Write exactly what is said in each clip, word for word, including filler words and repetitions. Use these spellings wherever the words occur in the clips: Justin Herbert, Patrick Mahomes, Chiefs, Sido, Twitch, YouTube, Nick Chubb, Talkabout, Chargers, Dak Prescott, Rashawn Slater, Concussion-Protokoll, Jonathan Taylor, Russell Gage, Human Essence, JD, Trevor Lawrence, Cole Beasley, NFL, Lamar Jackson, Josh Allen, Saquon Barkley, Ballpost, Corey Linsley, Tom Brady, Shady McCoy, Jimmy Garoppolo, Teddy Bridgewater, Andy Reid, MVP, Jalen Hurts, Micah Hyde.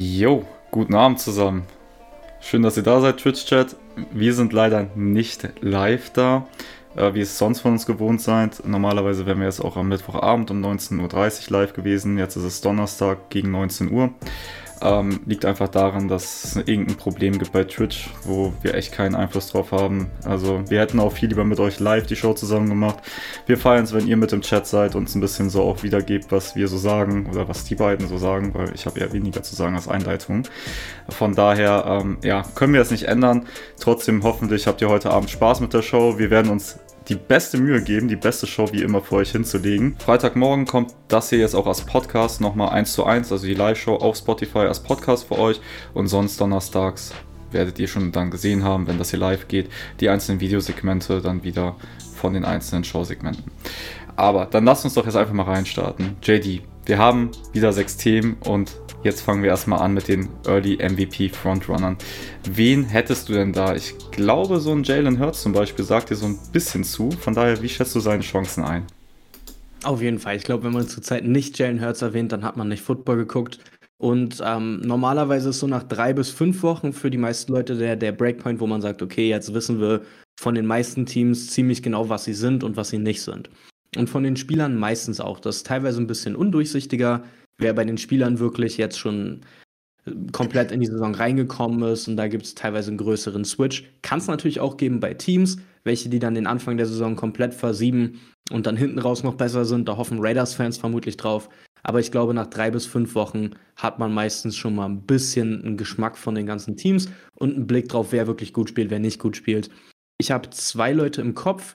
Jo, guten Abend zusammen. Schön, dass ihr da seid, Twitch-Chat. Wir sind leider nicht live da, äh, wie ihr es sonst von uns gewohnt seid. Normalerweise wären wir jetzt auch am Mittwochabend um neunzehn Uhr dreißig live gewesen. Jetzt ist es Donnerstag gegen neunzehn Uhr. Ähm, liegt einfach daran, dass es irgendein Problem gibt bei Twitch, wo wir echt keinen Einfluss drauf haben. Also wir hätten auch viel lieber mit euch live die Show zusammen gemacht. Wir feiern es, wenn ihr mit im Chat seid und uns ein bisschen so auch wiedergebt, was wir so sagen oder was die beiden so sagen, weil ich habe eher weniger zu sagen als Einleitung. Von daher ähm, ja, können wir es nicht ändern. Trotzdem hoffentlich habt ihr heute Abend Spaß mit der Show. Wir werden uns die beste Mühe geben, die beste Show wie immer für euch hinzulegen. Freitagmorgen kommt das hier jetzt auch als Podcast nochmal eins zu eins, also die Live-Show auf Spotify als Podcast für euch. Und sonst donnerstags werdet ihr schon dann gesehen haben, wenn das hier live geht, die einzelnen Videosegmente dann wieder von den einzelnen Showsegmenten. Aber dann lasst uns doch jetzt einfach mal reinstarten. J D, wir haben wieder sechs Themen und jetzt fangen wir erstmal an mit den Early-M V P-Frontrunnern. Wen hättest du denn da? Ich glaube, so ein Jalen Hurts zum Beispiel sagt dir so ein bisschen zu. Von daher, wie schätzt du seine Chancen ein? Auf jeden Fall. Ich glaube, wenn man zurzeit nicht Jalen Hurts erwähnt, dann hat man nicht Football geguckt. Und ähm, normalerweise ist so nach drei bis fünf Wochen für die meisten Leute der, der Breakpoint, wo man sagt, okay, jetzt wissen wir von den meisten Teams ziemlich genau, was sie sind und was sie nicht sind. Und von den Spielern meistens auch. Das ist teilweise ein bisschen undurchsichtiger, wer bei den Spielern wirklich jetzt schon komplett in die Saison reingekommen ist, und da gibt es teilweise einen größeren Switch. Kann es natürlich auch geben bei Teams, welche die dann den Anfang der Saison komplett versieben und dann hinten raus noch besser sind. Da hoffen Raiders-Fans vermutlich drauf. Aber ich glaube, nach drei bis fünf Wochen hat man meistens schon mal ein bisschen einen Geschmack von den ganzen Teams und einen Blick drauf, wer wirklich gut spielt, wer nicht gut spielt. Ich habe zwei Leute im Kopf,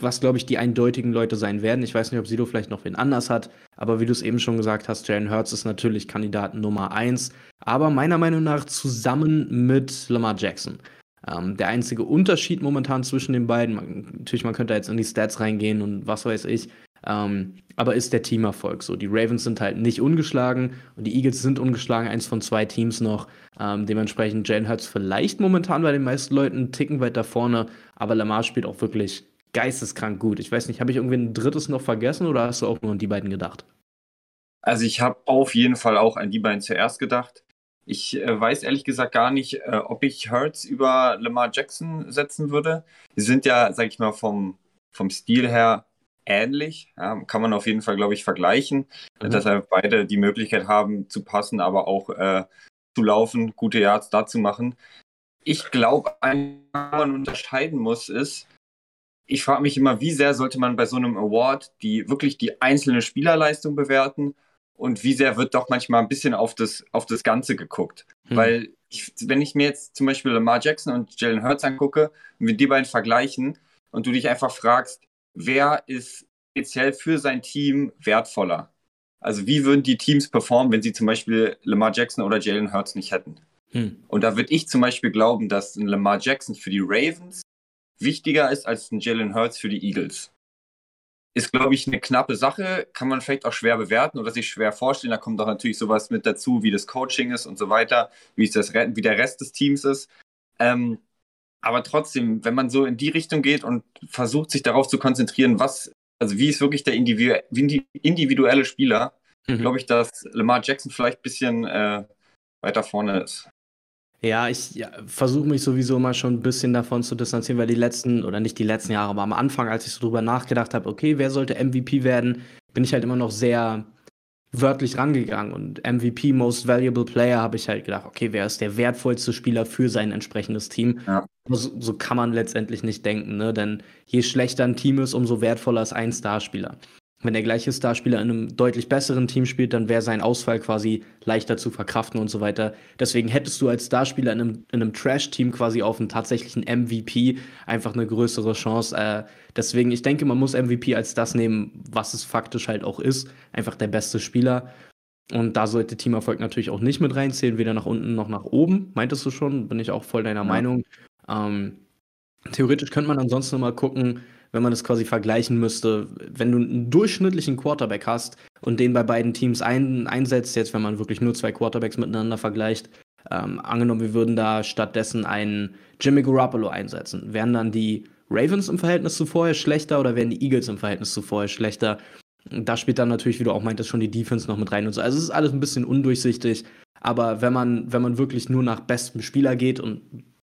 was, glaube ich, die eindeutigen Leute sein werden. Ich weiß nicht, ob Sido vielleicht noch wen anders hat, aber wie du es eben schon gesagt hast, Jalen Hurts ist natürlich Kandidat Nummer eins, aber meiner Meinung nach zusammen mit Lamar Jackson. Ähm, der einzige Unterschied momentan zwischen den beiden, man, natürlich, man könnte jetzt in die Stats reingehen und was weiß ich, ähm, aber ist der Teamerfolg so. Die Ravens sind halt nicht ungeschlagen und die Eagles sind ungeschlagen, eins von zwei Teams noch. Ähm, dementsprechend Jalen Hurts vielleicht momentan bei den meisten Leuten einen Ticken weiter vorne, aber Lamar spielt auch wirklich geisteskrank gut. Ich weiß nicht, habe ich irgendwie ein drittes noch vergessen oder hast du auch nur an die beiden gedacht? Also ich habe auf jeden Fall auch an die beiden zuerst gedacht. Ich äh, weiß ehrlich gesagt gar nicht, äh, ob ich Hurts über Lamar Jackson setzen würde. Die sind ja, sag ich mal, vom, vom Stil her ähnlich. Ja, kann man auf jeden Fall, glaube ich, vergleichen. Mhm. Dass beide die Möglichkeit haben, zu passen, aber auch äh, zu laufen, gute Yards da zu machen. Ich glaube, ein, was man unterscheiden muss, ist, ich frage mich immer, wie sehr sollte man bei so einem Award die wirklich die einzelne Spielerleistung bewerten und wie sehr wird doch manchmal ein bisschen auf das, auf das Ganze geguckt. Hm. Weil ich, wenn ich mir jetzt zum Beispiel Lamar Jackson und Jalen Hurts angucke und wir die beiden vergleichen und du dich einfach fragst, wer ist speziell für sein Team wertvoller? Also wie würden die Teams performen, wenn sie zum Beispiel Lamar Jackson oder Jalen Hurts nicht hätten? Hm. Und da würde ich zum Beispiel glauben, dass ein Lamar Jackson für die Ravens wichtiger ist als ein Jalen Hurts für die Eagles. Ist, glaube ich, eine knappe Sache, kann man vielleicht auch schwer bewerten oder sich schwer vorstellen. Da kommt auch natürlich sowas mit dazu, wie das Coaching ist und so weiter, wie, das, wie der Rest des Teams ist. Ähm, aber trotzdem, wenn man so in die Richtung geht und versucht, sich darauf zu konzentrieren, was, also wie ist wirklich der individuelle Spieler, mhm. glaube ich, dass Lamar Jackson vielleicht ein bisschen äh, weiter vorne ist. Ja, ich ja, versuche mich sowieso mal schon ein bisschen davon zu distanzieren, weil die letzten, oder nicht die letzten Jahre, aber am Anfang, als ich so drüber nachgedacht habe, okay, wer sollte M V P werden, bin ich halt immer noch sehr wörtlich rangegangen. Und M V P, Most Valuable Player, habe ich halt gedacht, okay, wer ist der wertvollste Spieler für sein entsprechendes Team? Ja. So, so kann man letztendlich nicht denken, ne? Denn je schlechter ein Team ist, umso wertvoller ist ein Starspieler. Wenn der gleiche Starspieler in einem deutlich besseren Team spielt, dann wäre sein Ausfall quasi leichter zu verkraften und so weiter. Deswegen hättest du als Starspieler in einem, in einem Trash-Team quasi auf einen tatsächlichen M V P einfach eine größere Chance. Äh, deswegen, ich denke, man muss M V P als das nehmen, was es faktisch halt auch ist. Einfach der beste Spieler. Und da sollte Teamerfolg natürlich auch nicht mit reinzählen, weder nach unten noch nach oben. Meintest du schon? Bin ich auch voll deiner ja. Meinung. Ähm, theoretisch könnte man ansonsten mal gucken, wenn man das quasi vergleichen müsste, wenn du einen durchschnittlichen Quarterback hast und den bei beiden Teams ein, einsetzt, jetzt wenn man wirklich nur zwei Quarterbacks miteinander vergleicht, ähm, angenommen, wir würden da stattdessen einen Jimmy Garoppolo einsetzen, wären dann die Ravens im Verhältnis zu vorher schlechter oder wären die Eagles im Verhältnis zu vorher schlechter? Da spielt dann natürlich, wie du auch meintest, schon die Defense noch mit rein und so. Also es ist alles ein bisschen undurchsichtig, aber wenn man, wenn man wirklich nur nach bestem Spieler geht, und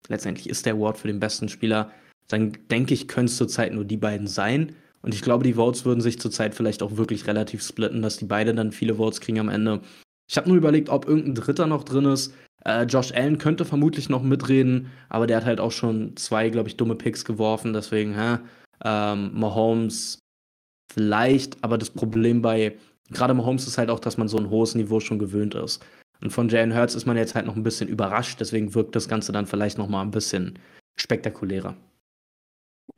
letztendlich ist der Award für den besten Spieler, dann denke ich, können es zurzeit nur die beiden sein. Und ich glaube, die Votes würden sich zurzeit vielleicht auch wirklich relativ splitten, dass die beiden dann viele Votes kriegen am Ende. Ich habe nur überlegt, ob irgendein Dritter noch drin ist. Äh, Josh Allen könnte vermutlich noch mitreden, aber der hat halt auch schon zwei, glaube ich, dumme Picks geworfen. Deswegen, hä? Ähm, Mahomes vielleicht, aber das Problem bei gerade Mahomes ist halt auch, dass man so ein hohes Niveau schon gewöhnt ist. Und von Jalen Hurts ist man jetzt halt noch ein bisschen überrascht, deswegen wirkt das Ganze dann vielleicht noch mal ein bisschen spektakulärer.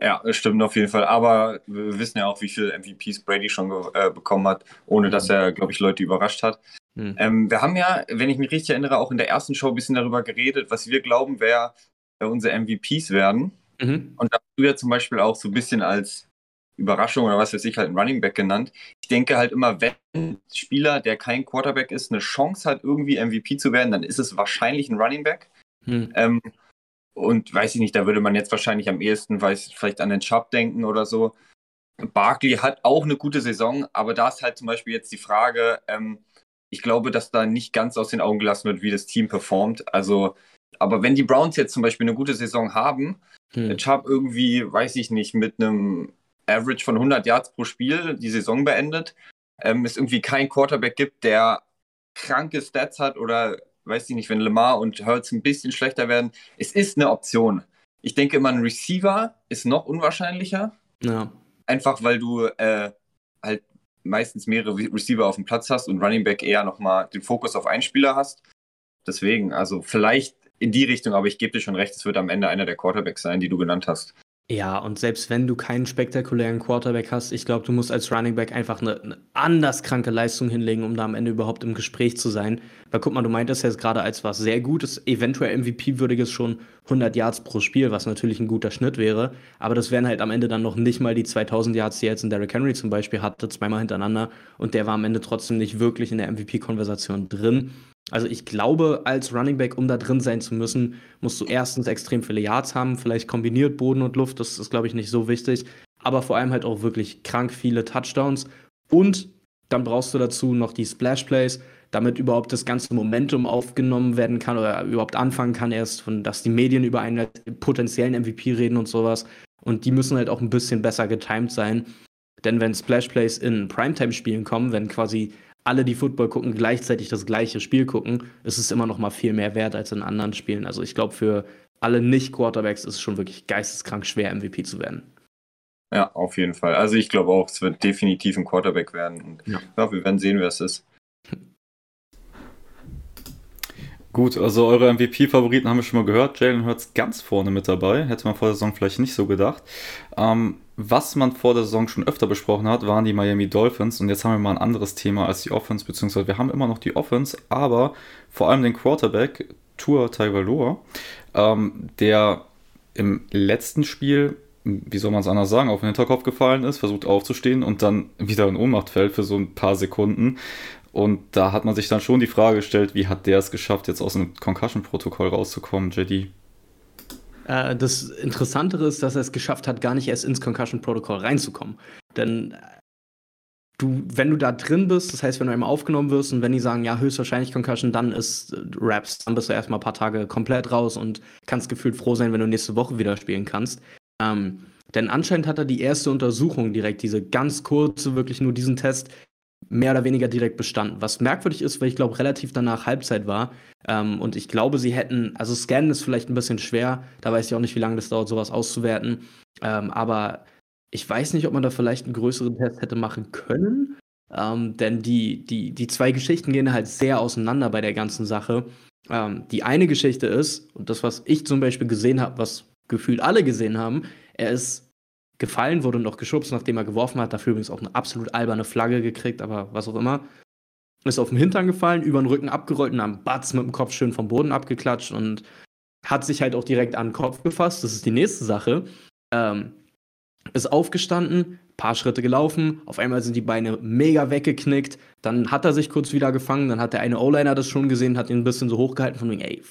Ja, das stimmt auf jeden Fall. Aber wir wissen ja auch, wie viele M V Ps Brady schon äh, bekommen hat, ohne dass er, glaube ich, Leute überrascht hat. Mhm. Ähm, wir haben ja, wenn ich mich richtig erinnere, auch in der ersten Show ein bisschen darüber geredet, was wir glauben, wer äh, unsere M V Ps werden. Mhm. Und da hast du ja zum Beispiel auch so ein bisschen als Überraschung oder was weiß ich halt ein Running Back genannt. Ich denke halt immer, wenn ein Spieler, der kein Quarterback ist, eine Chance hat, irgendwie M V P zu werden, dann ist es wahrscheinlich ein Running Back. Mhm. Ähm, Und weiß ich nicht, da würde man jetzt wahrscheinlich am ehesten weiß, vielleicht an den Chubb denken oder so. Barkley hat auch eine gute Saison, aber da ist halt zum Beispiel jetzt die Frage, ähm, ich glaube, dass da nicht ganz aus den Augen gelassen wird, wie das Team performt. Also, aber wenn die Browns jetzt zum Beispiel eine gute Saison haben, hm. Chubb irgendwie, weiß ich nicht, mit einem Average von hundert Yards pro Spiel die Saison beendet, ähm, es irgendwie keinen Quarterback gibt, der kranke Stats hat oder weiß ich nicht, wenn Lamar und Hurts ein bisschen schlechter werden. Es ist eine Option. Ich denke immer, ein Receiver ist noch unwahrscheinlicher. Ja. Einfach, weil du äh, halt meistens mehrere Receiver auf dem Platz hast und Running Back eher nochmal den Fokus auf einen Spieler hast. Deswegen, also vielleicht in die Richtung, aber ich gebe dir schon recht, es wird am Ende einer der Quarterbacks sein, die du genannt hast. Ja, und selbst wenn du keinen spektakulären Quarterback hast, ich glaube, du musst als Running Back einfach eine, eine anders kranke Leistung hinlegen, um da am Ende überhaupt im Gespräch zu sein. Weil guck mal, du meintest jetzt gerade als was sehr Gutes, eventuell M V P-würdiges schon hundert Yards pro Spiel, was natürlich ein guter Schnitt wäre, aber das wären halt am Ende dann noch nicht mal die zweitausend Yards, die jetzt in Derrick Henry zum Beispiel hatte, zweimal hintereinander, und der war am Ende trotzdem nicht wirklich in der M V P-Konversation drin. Also ich glaube, als Running Back, um da drin sein zu müssen, musst du erstens extrem viele Yards haben, vielleicht kombiniert Boden und Luft, das ist, glaube ich, nicht so wichtig, aber vor allem halt auch wirklich krank viele Touchdowns, und dann brauchst du dazu noch die Splash Plays, damit überhaupt das ganze Momentum aufgenommen werden kann oder überhaupt anfangen kann, erst von, dass die Medien über einen potenziellen M V P reden und sowas, und die müssen halt auch ein bisschen besser getimed sein, denn wenn Splash Plays in Primetime-Spielen kommen, wenn quasi alle, die Football gucken, gleichzeitig das gleiche Spiel gucken, ist es immer noch mal viel mehr wert als in anderen Spielen. Also ich glaube, für alle Nicht-Quarterbacks ist es schon wirklich geisteskrank schwer, M V P zu werden. Ja, auf jeden Fall. Also ich glaube auch, es wird definitiv ein Quarterback werden. Und ja. ja, wir werden sehen, wer es ist. Gut, also eure M V P-Favoriten haben wir schon mal gehört. Jalen Hurts ganz vorne mit dabei. Hätte man vor der Saison vielleicht nicht so gedacht. Ähm, was man vor der Saison schon öfter besprochen hat, waren die Miami Dolphins. Und jetzt haben wir mal ein anderes Thema als die Offense, beziehungsweise wir haben immer noch die Offense, aber vor allem den Quarterback Tua Tagovailoa, ähm, der im letzten Spiel, wie soll man es anders sagen, auf den Hinterkopf gefallen ist, versucht aufzustehen und dann wieder in Ohnmacht fällt für so ein paar Sekunden. Und da hat man sich dann schon die Frage gestellt, wie hat der es geschafft, jetzt aus dem Concussion-Protokoll rauszukommen, J D? Äh, das Interessantere ist, dass er es geschafft hat, gar nicht erst ins Concussion-Protokoll reinzukommen. Denn du, wenn du da drin bist, das heißt, wenn du einmal aufgenommen wirst und wenn die sagen, ja, höchstwahrscheinlich Concussion, dann ist äh, Raps, dann bist du erstmal ein paar Tage komplett raus und kannst gefühlt froh sein, wenn du nächste Woche wieder spielen kannst. Ähm, denn anscheinend hat er die erste Untersuchung direkt, diese ganz kurze, wirklich nur diesen Test, mehr oder weniger direkt bestanden. Was merkwürdig ist, weil ich glaube, relativ danach Halbzeit war. Ähm, und ich glaube, sie hätten, also scannen ist vielleicht ein bisschen schwer, da weiß ich auch nicht, wie lange das dauert, sowas auszuwerten. Ähm, aber ich weiß nicht, ob man da vielleicht einen größeren Test hätte machen können. Ähm, denn die, die, die zwei Geschichten gehen halt sehr auseinander bei der ganzen Sache. Ähm, die eine Geschichte ist, und das, was ich zum Beispiel gesehen habe, was gefühlt alle gesehen haben, er ist gefallen, wurde noch geschubst, nachdem er geworfen hat. Dafür übrigens auch eine absolut alberne Flagge gekriegt, aber was auch immer. Ist auf den Hintern gefallen, über den Rücken abgerollt und am Batz mit dem Kopf schön vom Boden abgeklatscht und hat sich halt auch direkt an den Kopf gefasst. Das ist die nächste Sache. Ähm, ist aufgestanden, paar Schritte gelaufen, auf einmal sind die Beine mega weggeknickt, dann hat er sich kurz wieder gefangen, dann hat der eine O-Liner das schon gesehen, hat ihn ein bisschen so hochgehalten von wegen, ey,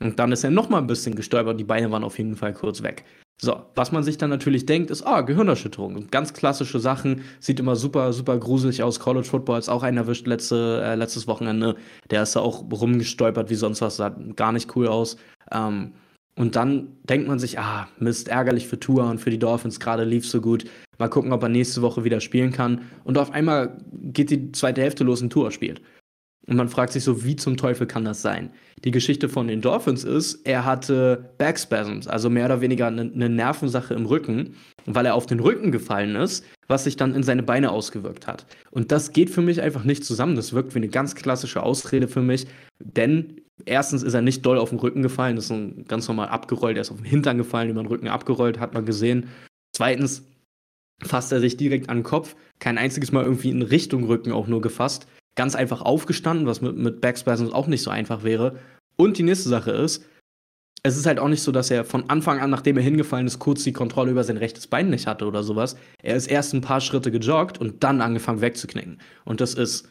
und dann ist er nochmal ein bisschen gestolpert und die Beine waren auf jeden Fall kurz weg. So, was man sich dann natürlich denkt, ist, ah, Gehirnerschütterung. Ganz klassische Sachen, sieht immer super, super gruselig aus. College Football ist auch einen erwischt letzte, äh, letztes Wochenende. Der ist da auch rumgestolpert wie sonst was, sah gar nicht cool aus. Ähm, und dann denkt man sich, ah, Mist, ärgerlich für Tua und für die Dolphins, gerade lief's so gut. Mal gucken, ob er nächste Woche wieder spielen kann. Und auf einmal geht die zweite Hälfte los und Tua spielt. Und man fragt sich so, wie zum Teufel kann das sein? Die Geschichte von den Dolphins ist, er hatte Backspasms, also mehr oder weniger eine ne Nervensache im Rücken, weil er auf den Rücken gefallen ist, was sich dann in seine Beine ausgewirkt hat. Und das geht für mich einfach nicht zusammen. Das wirkt wie eine ganz klassische Ausrede für mich, denn erstens ist er nicht doll auf den Rücken gefallen, das ist ein ganz normal abgerollt, er ist auf den Hintern gefallen, über den Rücken abgerollt, hat man gesehen. Zweitens fasst er sich direkt an den Kopf, kein einziges Mal irgendwie in Richtung Rücken auch nur gefasst. Ganz einfach aufgestanden, was mit, mit Backspasms auch nicht so einfach wäre. Und die nächste Sache ist, es ist halt auch nicht so, dass er von Anfang an, nachdem er hingefallen ist, kurz die Kontrolle über sein rechtes Bein nicht hatte oder sowas. Er ist erst ein paar Schritte gejoggt und dann angefangen wegzuknicken. Und das ist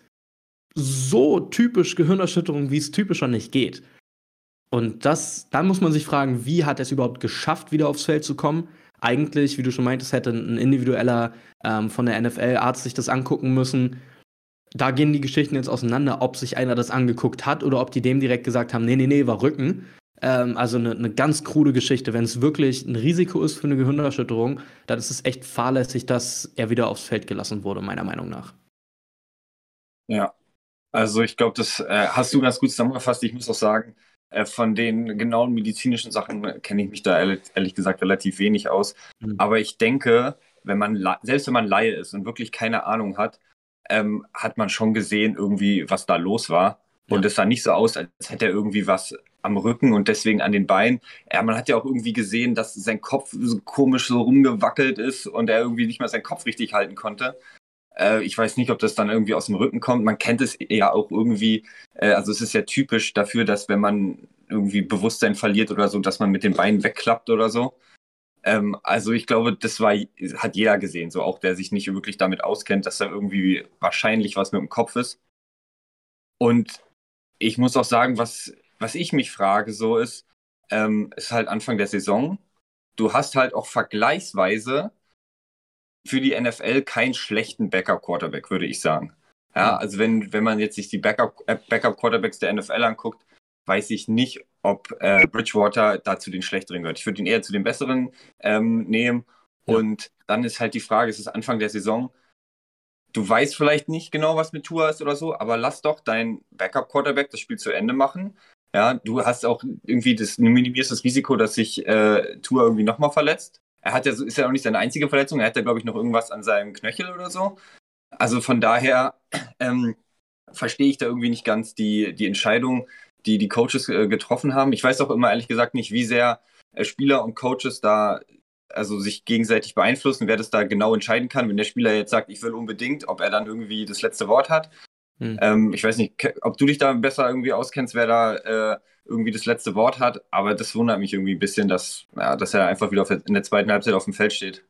so typisch Gehirnerschütterung, wie es typischer nicht geht. Und das, dann muss man sich fragen, wie hat er es überhaupt geschafft, wieder aufs Feld zu kommen? Eigentlich, wie du schon meintest, hätte ein individueller ähm, von der N F L-Arzt sich das angucken müssen. Da gehen die Geschichten jetzt auseinander, ob sich einer das angeguckt hat oder ob die dem direkt gesagt haben, nee, nee, nee, war Rücken. Ähm, also eine, eine ganz krude Geschichte. Wenn es wirklich ein Risiko ist für eine Gehirnerschütterung, dann ist es echt fahrlässig, dass er wieder aufs Feld gelassen wurde, meiner Meinung nach. Ja, also ich glaube, das äh, hast du ganz gut zusammengefasst. Ich muss auch sagen, äh, von den genauen medizinischen Sachen kenne ich mich da ehrlich, ehrlich gesagt relativ wenig aus. Mhm. Aber ich denke, wenn man selbst wenn man Laie ist und wirklich keine Ahnung hat, Ähm, hat man schon gesehen, irgendwie, was da los war. Und es sah nicht so aus, als hätte er irgendwie was am Rücken und deswegen an den Beinen. Ja, man hat ja auch irgendwie gesehen, dass sein Kopf so komisch so rumgewackelt ist und er irgendwie nicht mal seinen Kopf richtig halten konnte. Äh, ich weiß nicht, ob das dann irgendwie aus dem Rücken kommt. Man kennt es ja auch irgendwie, äh, also es ist ja typisch dafür, dass wenn man irgendwie Bewusstsein verliert oder so, dass man mit den Beinen wegklappt oder so. Also ich glaube, das war, hat jeder gesehen, so auch der sich nicht wirklich damit auskennt, dass da irgendwie wahrscheinlich was mit dem Kopf ist. Und ich muss auch sagen, was, was ich mich frage, so ist, ähm, ist halt Anfang der Saison, du hast halt auch vergleichsweise für die N F L keinen schlechten Backup-Quarterback, würde ich sagen. Ja, also wenn, wenn man jetzt sich die Backup, Backup-Quarterbacks der N F L anguckt, weiß ich nicht, ob äh, Bridgewater da zu den Schlechteren gehört. Ich würde ihn eher zu den Besseren ähm, nehmen. Ja. Und dann ist halt die Frage, es ist Anfang der Saison, du weißt vielleicht nicht genau, was mit Tua ist oder so, aber lass doch deinen Backup-Quarterback das Spiel zu Ende machen. Ja, du hast auch irgendwie, das, du minimierst das Risiko, dass sich äh, Tua irgendwie nochmal verletzt. Er hat ja, ist ja auch nicht seine einzige Verletzung, er hat ja, glaube ich, noch irgendwas an seinem Knöchel oder so. Also von daher ähm, verstehe ich da irgendwie nicht ganz die, die Entscheidung, die die Coaches äh, getroffen haben. Ich weiß auch immer ehrlich gesagt nicht, wie sehr äh, Spieler und Coaches da also sich gegenseitig beeinflussen, wer das da genau entscheiden kann, wenn der Spieler jetzt sagt, ich will unbedingt, ob er dann irgendwie das letzte Wort hat. Hm. Ähm, ich weiß nicht, ob du dich da besser irgendwie auskennst, wer da äh, irgendwie das letzte Wort hat, aber das wundert mich irgendwie ein bisschen, dass, ja, dass er einfach wieder auf der, in der zweiten Halbzeit auf dem Feld steht.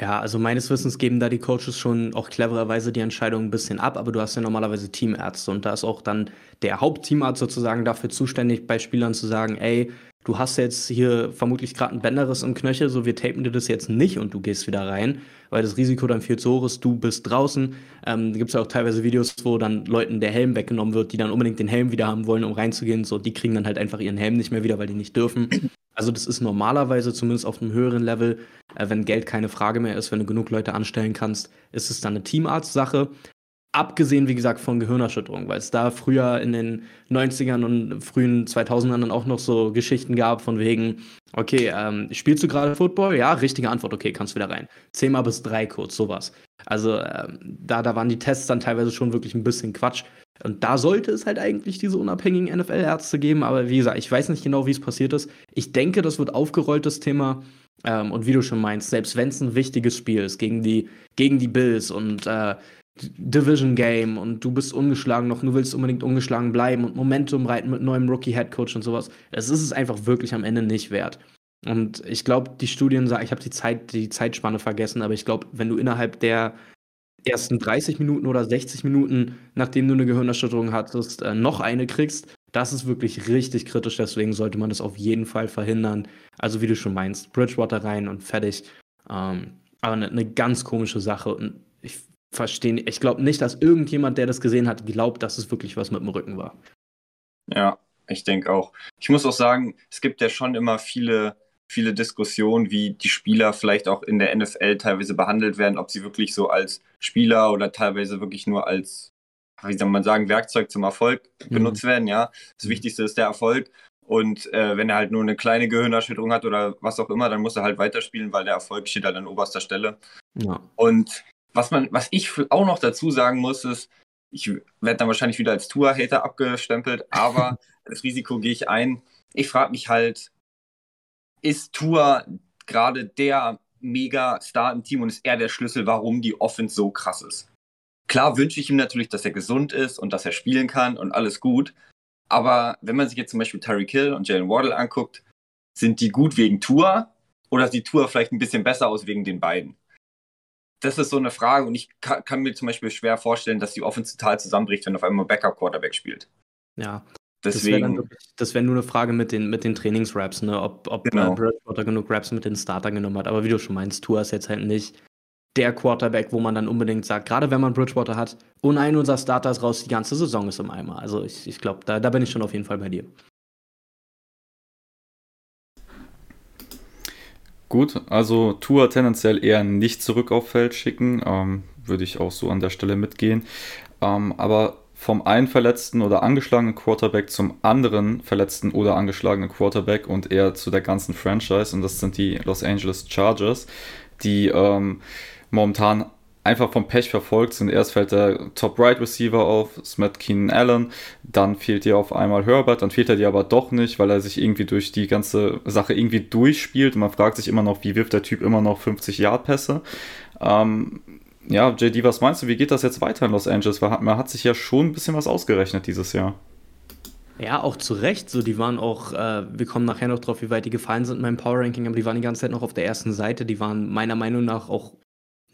Ja, also meines Wissens geben da die Coaches schon auch clevererweise die Entscheidung ein bisschen ab, aber du hast ja normalerweise Teamärzte und da ist auch dann der Hauptteamarzt sozusagen dafür zuständig, bei Spielern zu sagen, ey, du hast jetzt hier vermutlich gerade einen Bänderriss im Knöchel, so wir tapen dir das jetzt nicht und du gehst wieder rein, weil das Risiko dann viel zu hoch ist, du bist draußen. Ähm, da gibt es ja auch teilweise Videos, wo dann Leuten der Helm weggenommen wird, die dann unbedingt den Helm wieder haben wollen, um reinzugehen, so die kriegen dann halt einfach ihren Helm nicht mehr wieder, weil die nicht dürfen. Also das ist normalerweise zumindest auf einem höheren Level, äh, wenn Geld keine Frage mehr ist, wenn du genug Leute anstellen kannst, ist es dann eine Teamarzt-Sache. Abgesehen, wie gesagt, von Gehirnerschütterung, weil es da früher in den neunzigern und frühen zweitausendern dann auch noch so Geschichten gab von wegen, okay, ähm, spielst du gerade Football? Ja, richtige Antwort, okay, kannst wieder rein. Zehnmal bis drei kurz, sowas. Also ähm, da, da waren die Tests dann teilweise schon wirklich ein bisschen Quatsch. Und da sollte es halt eigentlich diese unabhängigen N F L-Ärzte geben, aber wie gesagt, ich weiß nicht genau, wie es passiert ist. Ich denke, das wird aufgerollt, das Thema. Ähm, und wie du schon meinst, selbst wenn es ein wichtiges Spiel ist gegen die, gegen die Bills und äh, Division Game und du bist ungeschlagen noch, du willst unbedingt ungeschlagen bleiben und Momentum reiten mit neuem Rookie-Headcoach und sowas, das ist es einfach wirklich am Ende nicht wert. Und ich glaube, die Studien sagen, ich habe die Zeit, die Zeitspanne vergessen, aber ich glaube, wenn du innerhalb der ersten dreißig Minuten oder sechzig Minuten, nachdem du eine Gehirnerschütterung hattest, noch eine kriegst, Das ist wirklich richtig kritisch, deswegen sollte man das auf jeden Fall verhindern. Also wie du schon meinst, Bridgewater rein und fertig. Ähm, aber eine, eine ganz komische Sache. Und ich verstehe, ich glaube nicht, dass irgendjemand, der das gesehen hat, glaubt, dass es wirklich was mit dem Rücken war. Ja, ich denke auch. Ich muss auch sagen, es gibt ja schon immer viele, viele Diskussionen, wie die Spieler vielleicht auch in der N F L teilweise behandelt werden, ob sie wirklich so als Spieler oder teilweise wirklich nur als, wie soll man sagen, Werkzeug zum Erfolg genutzt mhm. werden, ja. Das Wichtigste ist der Erfolg und äh, wenn er halt nur eine kleine Gehirnerschütterung hat oder was auch immer, dann muss er halt weiterspielen, weil der Erfolg steht halt an oberster Stelle. Ja. Und was man, was ich auch noch dazu sagen muss, ist, ich werde dann wahrscheinlich wieder als Tua-Hater abgestempelt, aber das Risiko gehe ich ein. Ich frage mich halt, ist Tua gerade der Mega-Star im Team und ist er der Schlüssel, warum die Offense so krass ist? Klar wünsche ich ihm natürlich, dass er gesund ist und dass er spielen kann und alles gut. Aber wenn man sich jetzt zum Beispiel Tyreek Hill und Jalen Waddle anguckt, sind die gut wegen Tua oder sieht Tua vielleicht ein bisschen besser aus wegen den beiden? Das ist so eine Frage und ich kann, kann mir zum Beispiel schwer vorstellen, dass die Offense total zusammenbricht, wenn auf einmal Backup-Quarterback spielt. Ja, deswegen. Das wäre wär nur eine Frage mit den, mit den Trainings-Raps, ne? ob, ob genau. äh, Bridgewater genug Raps mit den Startern genommen hat. Aber wie du schon meinst, Tua ist jetzt halt nicht der Quarterback, wo man dann unbedingt sagt, gerade wenn man Bridgewater hat, oh nein, unser Starter ist raus, die ganze Saison ist im Eimer. Also ich, ich glaube, da, da bin ich schon auf jeden Fall bei dir. Gut, also Tua tendenziell eher nicht zurück auf Feld schicken, ähm, würde ich auch so an der Stelle mitgehen. Ähm, aber vom einen verletzten oder angeschlagenen Quarterback zum anderen verletzten oder angeschlagenen Quarterback und eher zu der ganzen Franchise, und das sind die Los Angeles Chargers, die ähm, momentan einfach vom Pech verfolgt sind. Erst fällt der Top-Right-Receiver auf, Smith Keenan Allen, dann fehlt dir auf einmal Herbert, dann fehlt er dir aber doch nicht, weil er sich irgendwie durch die ganze Sache irgendwie durchspielt und man fragt sich immer noch, wie wirft der Typ immer noch fünfzig-Yard-Pässe. Ähm, ja, J D, was meinst du, wie geht das jetzt weiter in Los Angeles? Weil man hat sich ja schon ein bisschen was ausgerechnet dieses Jahr. Ja, auch zu Recht. So, die waren auch, äh, wir kommen nachher noch drauf, wie weit die gefallen sind in meinem Power-Ranking, aber die waren die ganze Zeit noch auf der ersten Seite. Die waren meiner Meinung nach auch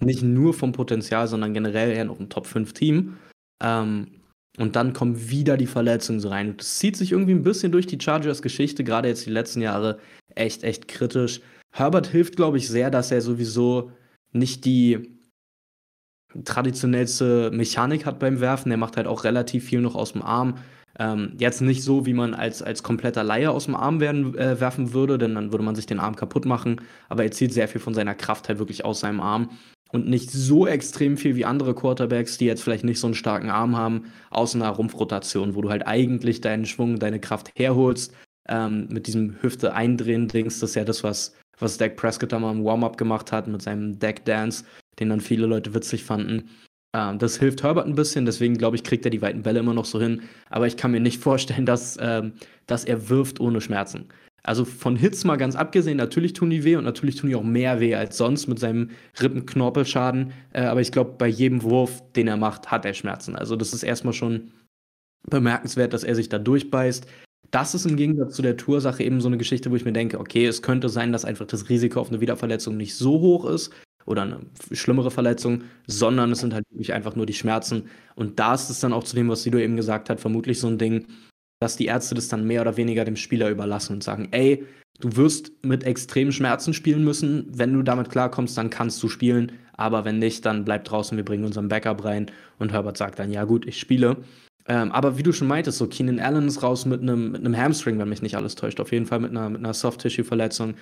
nicht nur vom Potenzial, sondern generell eher noch ein Top fünf Team. Ähm, und dann kommen wieder die Verletzungen so rein. Und das zieht sich irgendwie ein bisschen durch die Chargers-Geschichte, gerade jetzt die letzten Jahre, echt, echt kritisch. Herbert hilft, glaube ich, sehr, dass er sowieso nicht die traditionellste Mechanik hat beim Werfen. Er macht halt auch relativ viel noch aus dem Arm. Ähm, jetzt nicht so, wie man als, als kompletter Laie aus dem Arm werden, äh, werfen würde, denn dann würde man sich den Arm kaputt machen. Aber er zieht sehr viel von seiner Kraft halt wirklich aus seinem Arm. Und nicht so extrem viel wie andere Quarterbacks, die jetzt vielleicht nicht so einen starken Arm haben, aus einer Rumpfrotation, wo du halt eigentlich deinen Schwung, deine Kraft herholst. Ähm, mit diesem Hüfte-Eindrehen-Dings, das ist ja das, was, was Dak Prescott da mal im Warm-Up gemacht hat, mit seinem Dak-Dance, den dann viele Leute witzig fanden. Ähm, das hilft Herbert ein bisschen, deswegen glaube ich, kriegt er die weiten Bälle immer noch so hin. Aber ich kann mir nicht vorstellen, dass, ähm, dass er wirft ohne Schmerzen. Also von Hits mal ganz abgesehen, natürlich tun die weh und natürlich tun die auch mehr weh als sonst mit seinem Rippenknorpelschaden. Äh, aber ich glaube, bei jedem Wurf, den er macht, hat er Schmerzen. Also das ist erstmal schon bemerkenswert, dass er sich da durchbeißt. Das ist im Gegensatz zu der Tour-Sache eben so eine Geschichte, wo ich mir denke, okay, es könnte sein, dass einfach das Risiko auf eine Wiederverletzung nicht so hoch ist oder eine schlimmere Verletzung, sondern es sind halt wirklich einfach nur die Schmerzen. Und da ist es dann auch zu dem, was Sido eben gesagt hat, vermutlich so ein Ding, dass die Ärzte das dann mehr oder weniger dem Spieler überlassen und sagen, ey, du wirst mit extremen Schmerzen spielen müssen, wenn du damit klarkommst, dann kannst du spielen, aber wenn nicht, dann bleib draußen, wir bringen unseren Backup rein. Und Herbert sagt dann, ja gut, ich spiele. Ähm, aber wie du schon meintest, so Keenan Allen ist raus mit einem mit einem Hamstring, wenn mich nicht alles täuscht, auf jeden Fall mit einer, mit einer Soft-Tissue-Verletzung.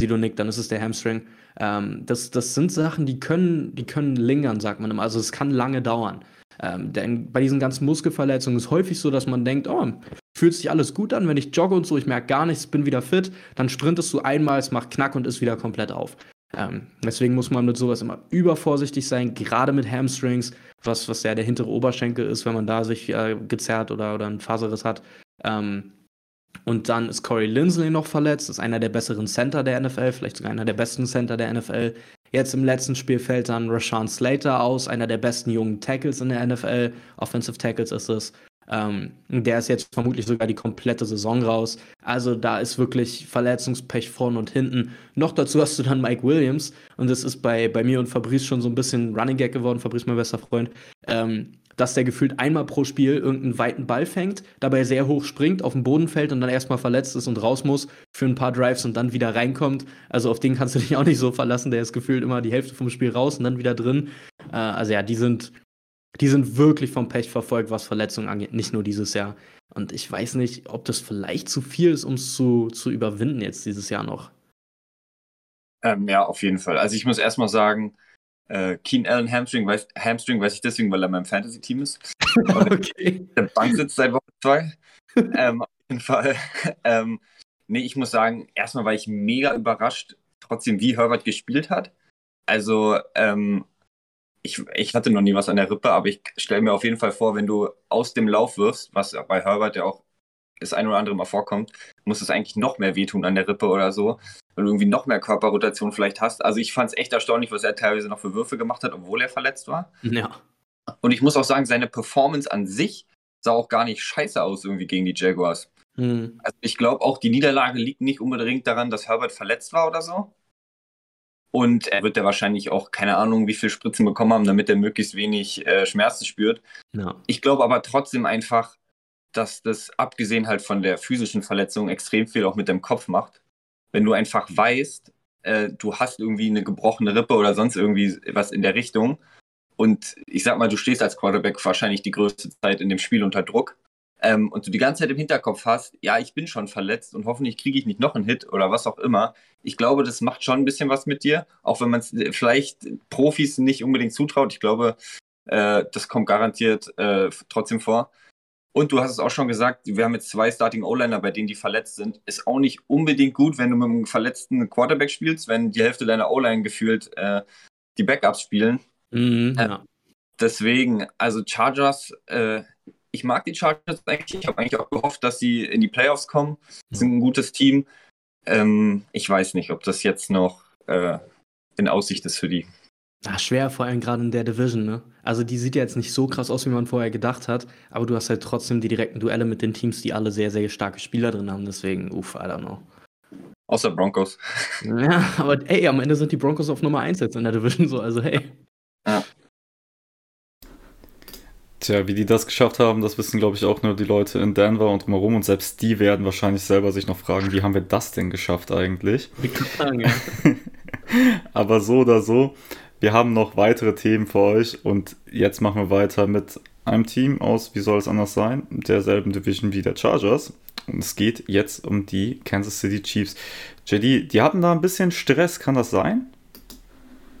Sido nickt, dann ist es der Hamstring. Ähm, das, das sind Sachen, die können, die können lingern, sagt man immer. Also es kann lange dauern. Ähm, denn bei diesen ganzen Muskelverletzungen ist häufig so, dass man denkt, oh, fühlt sich alles gut an, wenn ich jogge und so, ich merke gar nichts, bin wieder fit, dann sprintest du einmal, es macht Knack und ist wieder komplett auf. Ähm, deswegen muss man mit sowas immer übervorsichtig sein, gerade mit Hamstrings, was, was ja der hintere Oberschenkel ist, wenn man da sich äh, gezerrt oder, oder einen Faserriss hat. Ähm, und dann ist Corey Linsley noch verletzt, ist einer der besseren Center der N F L, vielleicht sogar einer der besten Center der N F L. Jetzt im letzten Spiel fällt dann Rashawn Slater aus, einer der besten jungen Tackles in der N F L. Offensive Tackles ist es. Ähm, der ist jetzt vermutlich sogar die komplette Saison raus. Also da ist wirklich Verletzungspech vorne und hinten. Noch dazu hast du dann Mike Williams. Und das ist bei, bei mir und Fabrice schon so ein bisschen Running Gag geworden. Fabrice, mein bester Freund. Ähm, dass der gefühlt einmal pro Spiel irgendeinen weiten Ball fängt, dabei sehr hoch springt, auf den Boden fällt und dann erstmal verletzt ist und raus muss für ein paar Drives und dann wieder reinkommt. Also auf den kannst du dich auch nicht so verlassen, der ist gefühlt immer die Hälfte vom Spiel raus und dann wieder drin. Äh, also ja, die sind, die sind wirklich vom Pech verfolgt, was Verletzungen angeht, nicht nur dieses Jahr. Und ich weiß nicht, ob das vielleicht zu viel ist, um es zu, zu überwinden jetzt dieses Jahr noch. Ähm, ja, auf jeden Fall. Also ich muss erstmal sagen, Äh, Keenan Allen Hamstring weiß, Hamstring weiß ich deswegen, weil er in meinem Fantasy-Team ist. Okay. Der Bank sitzt seit Woche zwei. ähm, auf jeden Fall. Ähm, nee, ich muss sagen, erstmal war ich mega überrascht, trotzdem wie Herbert gespielt hat. Also, ähm, ich, ich hatte noch nie was an der Rippe, aber ich stelle mir auf jeden Fall vor, wenn du aus dem Lauf wirfst, was bei Herbert ja auch das ein oder andere Mal vorkommt, muss es eigentlich noch mehr wehtun an der Rippe oder so, weil du irgendwie noch mehr Körperrotation vielleicht hast. Also ich fand es echt erstaunlich, was er teilweise noch für Würfe gemacht hat, obwohl er verletzt war. Ja. Und ich muss auch sagen, seine Performance an sich sah auch gar nicht scheiße aus irgendwie gegen die Jaguars. Mhm. Also ich glaube auch, die Niederlage liegt nicht unbedingt daran, dass Herbert verletzt war oder so. Und er wird ja wahrscheinlich auch, keine Ahnung, wie viel Spritzen bekommen haben, damit er möglichst wenig äh, Schmerzen spürt. Ja. Ich glaube aber trotzdem einfach, dass das, abgesehen halt von der physischen Verletzung, extrem viel auch mit dem Kopf macht. Wenn du einfach weißt, äh, du hast irgendwie eine gebrochene Rippe oder sonst irgendwie was in der Richtung und ich sag mal, du stehst als Quarterback wahrscheinlich die größte Zeit in dem Spiel unter Druck ähm, und du die ganze Zeit im Hinterkopf hast, ja, ich bin schon verletzt und hoffentlich kriege ich nicht noch einen Hit oder was auch immer. Ich glaube, das macht schon ein bisschen was mit dir, auch wenn man es vielleicht Profis nicht unbedingt zutraut. Ich glaube, äh, das kommt garantiert äh, trotzdem vor. Und du hast es auch schon gesagt, wir haben jetzt zwei Starting-O-Liner, bei denen die verletzt sind. Ist auch nicht unbedingt gut, wenn du mit einem verletzten Quarterback spielst, wenn die Hälfte deiner O-Line gefühlt äh, die Backups spielen. Mhm, ja. äh, deswegen, also Chargers, äh, ich mag die Chargers eigentlich. Ich habe eigentlich auch gehofft, dass sie in die Playoffs kommen. Mhm. Sind ein gutes Team. Ähm, ich weiß nicht, ob das jetzt noch äh, in Aussicht ist für die. Ach, schwer, vor allem gerade in der Division, ne? Also die sieht ja jetzt nicht so krass aus, wie man vorher gedacht hat, aber du hast halt trotzdem die direkten Duelle mit den Teams, die alle sehr, sehr starke Spieler drin haben, deswegen, uff, I don't know. Außer Broncos. Ja, aber ey, am Ende sind die Broncos auf Nummer eins jetzt in der Division, so, also hey. Ja. Tja, wie die das geschafft haben, das wissen, glaube ich, auch nur die Leute in Denver und drumherum. Und selbst die werden wahrscheinlich selber sich noch fragen, wie haben wir das denn geschafft eigentlich? Wie kann ich sagen, ja. Aber so oder so, wir haben noch weitere Themen für euch und jetzt machen wir weiter mit einem Team aus, wie soll es anders sein, derselben Division wie der Chargers. Und es geht jetzt um die Kansas City Chiefs. J D, die hatten da ein bisschen Stress, kann das sein?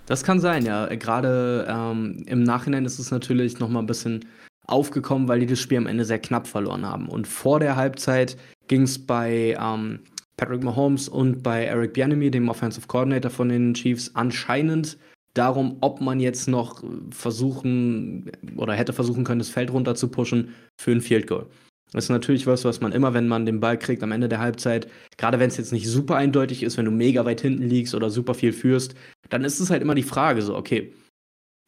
Das kann sein, ja. Gerade ähm, im Nachhinein ist es natürlich nochmal ein bisschen aufgekommen, weil die das Spiel am Ende sehr knapp verloren haben. Und vor der Halbzeit ging es bei ähm, Patrick Mahomes und bei Eric Bieniemy, dem Offensive Coordinator von den Chiefs, anscheinend darum, ob man jetzt noch versuchen oder hätte versuchen können, das Feld runter zu pushen für ein Field Goal. Das ist natürlich was, was man immer, wenn man den Ball kriegt am Ende der Halbzeit, gerade wenn es jetzt nicht super eindeutig ist, wenn du mega weit hinten liegst oder super viel führst, dann ist es halt immer die Frage so, okay,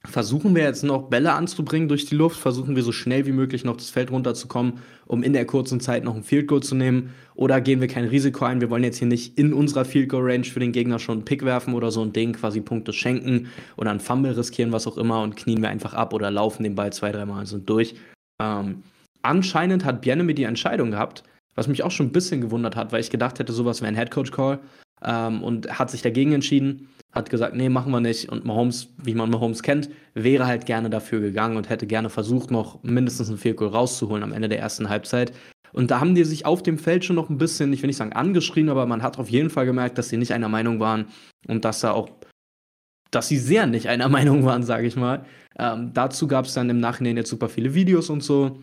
versuchen wir jetzt noch Bälle anzubringen durch die Luft, versuchen wir so schnell wie möglich noch das Feld runterzukommen, um in der kurzen Zeit noch ein Field Goal zu nehmen, oder gehen wir kein Risiko ein, wir wollen jetzt hier nicht in unserer Field Goal Range für den Gegner schon einen Pick werfen oder so und denen quasi Punkte schenken oder einen Fumble riskieren, was auch immer, und knien wir einfach ab oder laufen den Ball zwei, dreimal und sind durch. Ähm, anscheinend hat Bieniemy die Entscheidung gehabt, was mich auch schon ein bisschen gewundert hat, weil ich gedacht hätte, sowas wäre ein Headcoach-Call, ähm, und hat sich dagegen entschieden. Hat gesagt, nee, machen wir nicht. Und Mahomes, wie man Mahomes kennt, wäre halt gerne dafür gegangen und hätte gerne versucht, noch mindestens einen Field Goal rauszuholen am Ende der ersten Halbzeit. Und da haben die sich auf dem Feld schon noch ein bisschen, ich will nicht sagen angeschrien, aber man hat auf jeden Fall gemerkt, dass sie nicht einer Meinung waren und dass da auch, dass sie sehr nicht einer Meinung waren, sage ich mal. Ähm, dazu gab es dann im Nachhinein jetzt super viele Videos und so.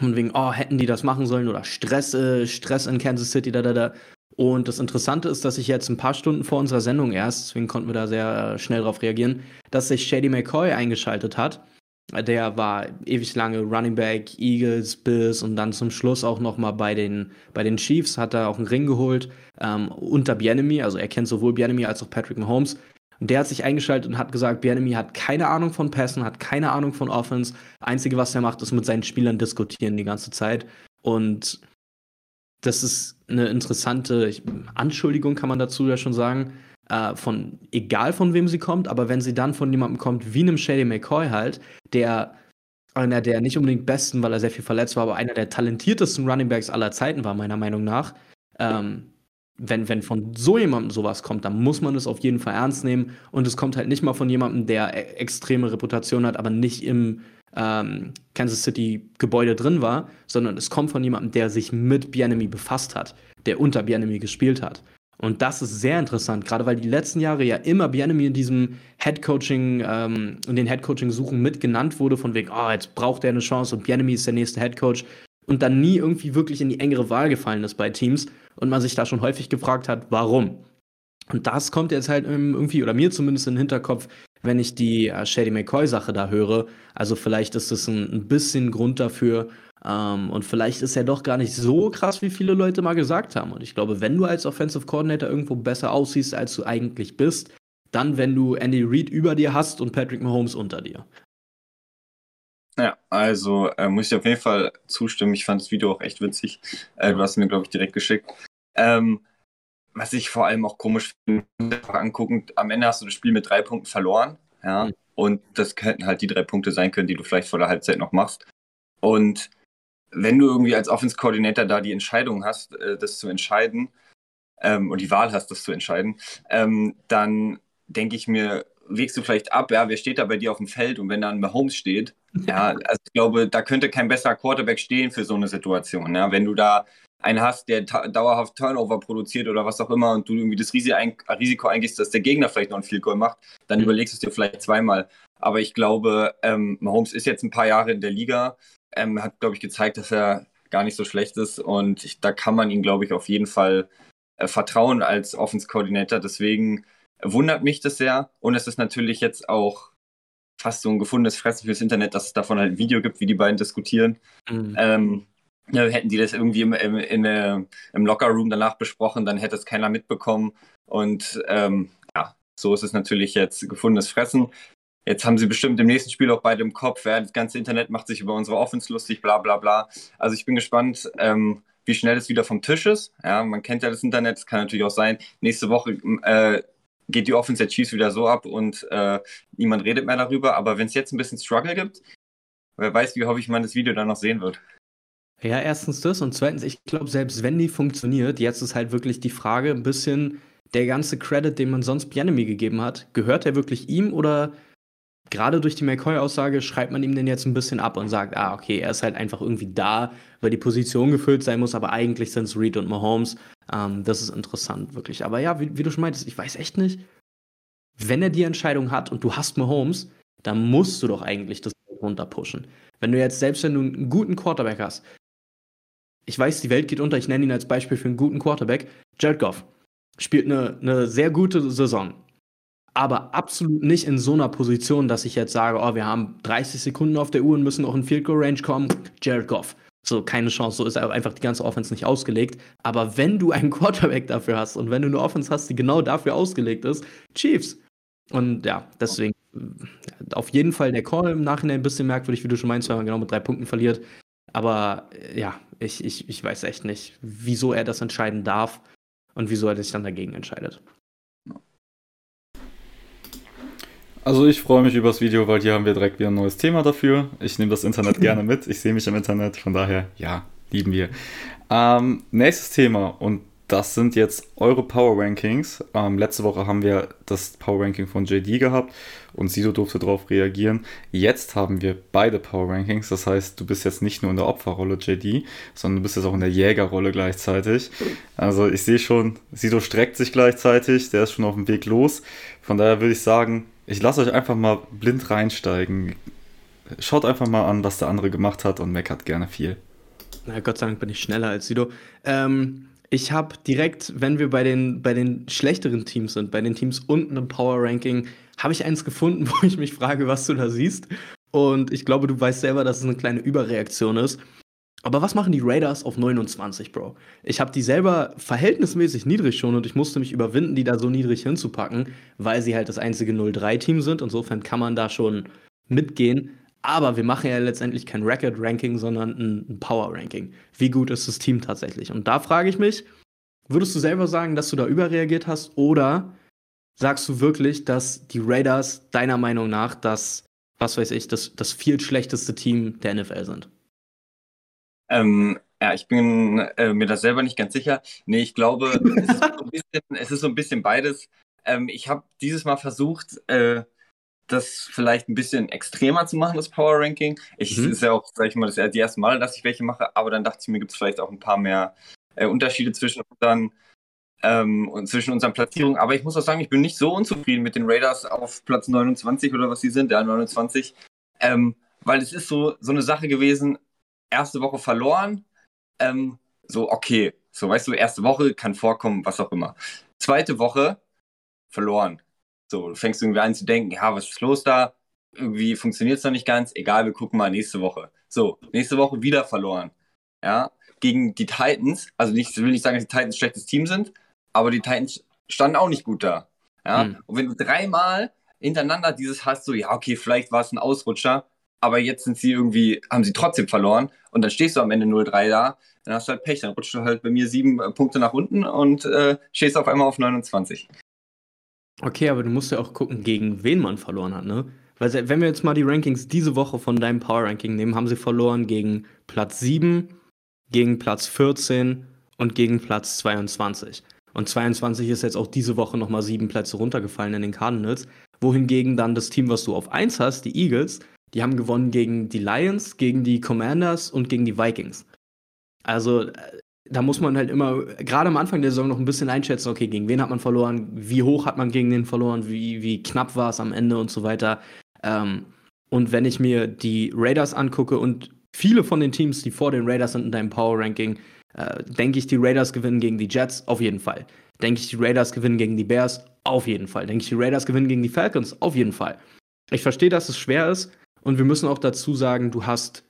Und wegen, oh, hätten die das machen sollen oder Stress, äh, Stress in Kansas City, da, da, da. Und das Interessante ist, dass ich jetzt ein paar Stunden vor unserer Sendung erst, deswegen konnten wir da sehr schnell drauf reagieren, dass sich Shady McCoy eingeschaltet hat. Der war ewig lange Running Back, Eagles, Bills und dann zum Schluss auch nochmal bei den, bei den Chiefs, hat er auch einen Ring geholt, ähm, unter Bieniemy, also er kennt sowohl Bieniemy als auch Patrick Mahomes. Und der hat sich eingeschaltet und hat gesagt, Bieniemy hat keine Ahnung von Pässen, hat keine Ahnung von Offense. Einzige, was er macht, ist mit seinen Spielern diskutieren die ganze Zeit. Und das ist eine interessante Anschuldigung, kann man dazu ja schon sagen, äh, von egal von wem sie kommt, aber wenn sie dann von jemandem kommt wie einem Shady McCoy halt, der einer der nicht unbedingt besten, weil er sehr viel verletzt war, aber einer der talentiertesten Runningbacks aller Zeiten war, meiner Meinung nach. Ähm, wenn, wenn von so jemandem sowas kommt, dann muss man es auf jeden Fall ernst nehmen. Und es kommt halt nicht mal von jemandem, der e- extreme Reputation hat, aber nicht im ähm, Kansas City-Gebäude drin war, sondern es kommt von jemandem, der sich mit Bieniemy befasst hat, der unter Bieniemy gespielt hat. Und das ist sehr interessant, gerade weil die letzten Jahre ja immer Bieniemy in diesem Headcoaching, ähm, in den Headcoaching-Suchen mit genannt wurde, von wegen, oh, jetzt braucht er eine Chance und Bieniemy ist der nächste Headcoach, und dann nie irgendwie wirklich in die engere Wahl gefallen ist bei Teams und man sich da schon häufig gefragt hat, warum. Und das kommt jetzt halt irgendwie, oder mir zumindest in den Hinterkopf, wenn ich die äh, Shady McCoy-Sache da höre. Also vielleicht ist das ein, ein bisschen Grund dafür, Um, und vielleicht ist er doch gar nicht so krass, wie viele Leute mal gesagt haben. Und ich glaube, wenn du als Offensive Coordinator irgendwo besser aussiehst, als du eigentlich bist, dann, wenn du Andy Reid über dir hast und Patrick Mahomes unter dir. Ja, also äh, muss ich auf jeden Fall zustimmen. Ich fand das Video auch echt witzig. Äh, du hast mir, glaube ich, direkt geschickt. Ähm, was ich vor allem auch komisch finde, anguckend, am Ende hast du das Spiel mit drei Punkten verloren. Ja? Mhm. Und das könnten halt die drei Punkte sein können, die du vielleicht vor der Halbzeit noch machst. Und wenn du irgendwie als Offense-Coordinator da die Entscheidung hast, das zu entscheiden, ähm, und die Wahl hast, das zu entscheiden, ähm, dann denke ich mir, wägst du vielleicht ab, ja, wer steht da bei dir auf dem Feld, und wenn da ein Mahomes steht, ja, also ich glaube, da könnte kein besserer Quarterback stehen für so eine Situation, ja, wenn du da einen hast, der ta- dauerhaft Turnover produziert oder was auch immer, und du irgendwie das Risiko eingehst, dass der Gegner vielleicht noch einen Field Goal macht, dann mhm. überlegst du es dir vielleicht zweimal, aber ich glaube, ähm, Mahomes ist jetzt ein paar Jahre in der Liga, Ähm, hat, glaube ich, gezeigt, dass er gar nicht so schlecht ist, und ich, da kann man ihm, glaube ich, auf jeden Fall äh, vertrauen als Offense-Coordinator. Deswegen wundert mich das sehr, und es ist natürlich jetzt auch fast so ein gefundenes Fressen fürs Internet, dass es davon halt ein Video gibt, wie die beiden diskutieren. Mhm. Ähm, ja, hätten die das irgendwie im, im, in, äh, im Locker-Room danach besprochen, dann hätte es keiner mitbekommen, und ähm, ja, so ist es natürlich jetzt gefundenes Fressen. Jetzt haben sie bestimmt im nächsten Spiel auch beide im Kopf, ja, das ganze Internet macht sich über unsere Offense lustig, bla bla bla. Also ich bin gespannt, ähm, wie schnell das wieder vom Tisch ist. Ja, man kennt ja das Internet, es kann natürlich auch sein, nächste Woche äh, geht die Offense der Chiefs wieder so ab und äh, niemand redet mehr darüber. Aber wenn es jetzt ein bisschen Struggle gibt, wer weiß, wie häufig man das Video dann noch sehen wird. Ja, erstens das, und zweitens, ich glaube, selbst wenn die funktioniert, jetzt ist halt wirklich die Frage ein bisschen, der ganze Credit, den man sonst Bieniemy gegeben hat, gehört der wirklich ihm, oder... Gerade durch die McCoy-Aussage schreibt man ihm den jetzt ein bisschen ab und sagt, ah, okay, er ist halt einfach irgendwie da, weil die Position gefüllt sein muss, aber eigentlich sind es Reid und Mahomes. Ähm, das ist interessant, wirklich. Aber ja, wie, wie du schon meintest, ich weiß echt nicht, wenn er die Entscheidung hat und du hast Mahomes, dann musst du doch eigentlich das runterpushen. Wenn du jetzt, selbst wenn du einen guten Quarterback hast, ich weiß, die Welt geht unter, ich nenne ihn als Beispiel für einen guten Quarterback, Jared Goff spielt eine, eine sehr gute Saison. Aber absolut nicht in so einer Position, dass ich jetzt sage, oh, wir haben dreißig Sekunden auf der Uhr und müssen auch in Field Goal Range kommen, Jared Goff. So, keine Chance, so ist einfach die ganze Offense nicht ausgelegt. Aber wenn du einen Quarterback dafür hast und wenn du eine Offense hast, die genau dafür ausgelegt ist, Chiefs. Und ja, deswegen auf jeden Fall der Call im Nachhinein ein bisschen merkwürdig, wie du schon meinst, wenn man genau mit drei Punkten verliert. Aber ja, ich, ich, ich weiß echt nicht, wieso er das entscheiden darf und wieso er sich dann dagegen entscheidet. Also ich freue mich über das Video, weil hier haben wir direkt wieder ein neues Thema dafür. Ich nehme das Internet gerne mit. Ich sehe mich im Internet, von daher, ja, lieben wir. Ähm, nächstes Thema, und das sind jetzt eure Power Rankings. Ähm, letzte Woche haben wir das Power Ranking von J D gehabt und Sido durfte darauf reagieren. Jetzt haben wir beide Power Rankings, das heißt, du bist jetzt nicht nur in der Opferrolle, J D, sondern du bist jetzt auch in der Jägerrolle gleichzeitig. Also ich sehe schon, Sido streckt sich gleichzeitig, der ist schon auf dem Weg los. Von daher würde ich sagen... Ich lasse euch einfach mal blind reinsteigen. Schaut einfach mal an, was der andere gemacht hat, und meckert gerne viel. Na, Gott sei Dank bin ich schneller als Sido. Ähm, ich habe direkt, wenn wir bei den, bei den schlechteren Teams sind, bei den Teams unten im Power-Ranking, habe ich eins gefunden, wo ich mich frage, was du da siehst. Und ich glaube, du weißt selber, dass es eine kleine Überreaktion ist. Aber was machen die Raiders auf neunundzwanzig, Bro? Ich habe die selber verhältnismäßig niedrig schon, und ich musste mich überwinden, die da so niedrig hinzupacken, weil sie halt das einzige null drei Team sind. Insofern kann man da schon mitgehen. Aber wir machen ja letztendlich kein Record-Ranking, sondern ein Power-Ranking. Wie gut ist das Team tatsächlich? Und da frage ich mich, würdest du selber sagen, dass du da überreagiert hast? Oder sagst du wirklich, dass die Raiders deiner Meinung nach das was weiß ich, das, das viel schlechteste Team der N F L sind? Ähm, ja, ich bin äh, mir das selber nicht ganz sicher. Nee, ich glaube, es, ist so ein bisschen, es ist so ein bisschen beides. Ähm, ich habe dieses Mal versucht, äh, das vielleicht ein bisschen extremer zu machen, das Power Ranking. Ich mhm. ist ja auch, sag ich mal, das die ersten Male, dass ich welche mache, aber dann dachte ich mir, gibt es vielleicht auch ein paar mehr äh, Unterschiede zwischen unseren, ähm, und zwischen unseren Platzierungen. Aber ich muss auch sagen, ich bin nicht so unzufrieden mit den Raiders auf Platz neunundzwanzig oder was sie sind, der neunundzwanzig, ähm, weil es ist so, so eine Sache gewesen, erste Woche verloren, ähm, so okay, so weißt du, erste Woche kann vorkommen, was auch immer. Zweite Woche verloren. So, du fängst irgendwie an zu denken, ja, was ist los da? Irgendwie funktioniert es noch nicht ganz. Egal, wir gucken mal nächste Woche. So, nächste Woche wieder verloren. Ja, gegen die Titans. Also ich will nicht sagen, dass die Titans ein schlechtes Team sind, aber die Titans standen auch nicht gut da. Ja, mhm. Und wenn du dreimal hintereinander dieses hast, so, ja, okay, vielleicht war es ein Ausrutscher, aber jetzt sind sie irgendwie, haben sie trotzdem verloren und dann stehst du am Ende null drei da, dann hast du halt Pech, dann rutscht du halt bei mir sieben Punkte nach unten und äh, stehst auf einmal auf neunundzwanzig. Okay, aber du musst ja auch gucken, gegen wen man verloren hat, ne? Weil wenn wir jetzt mal die Rankings diese Woche von deinem Power-Ranking nehmen, haben sie verloren gegen Platz sieben, gegen Platz vierzehn und gegen Platz zweiundzwanzig. Und zweiundzwanzig ist jetzt auch diese Woche nochmal sieben Plätze runtergefallen in den Cardinals. Wohingegen dann das Team, was du auf eins hast, die Eagles, die haben gewonnen gegen die Lions, gegen die Commanders und gegen die Vikings. Also da muss man halt immer, gerade am Anfang der Saison, noch ein bisschen einschätzen, okay, gegen wen hat man verloren, wie hoch hat man gegen den verloren, wie, wie knapp war es am Ende und so weiter. Ähm, und wenn ich mir die Raiders angucke und viele von den Teams, die vor den Raiders sind in deinem Power-Ranking, äh, denke ich, die Raiders gewinnen gegen die Jets, auf jeden Fall. Denke ich, die Raiders gewinnen gegen die Bears, auf jeden Fall. Denke ich, die Raiders gewinnen gegen die Falcons, auf jeden Fall. Ich verstehe, dass es schwer ist und wir müssen auch dazu sagen, du hast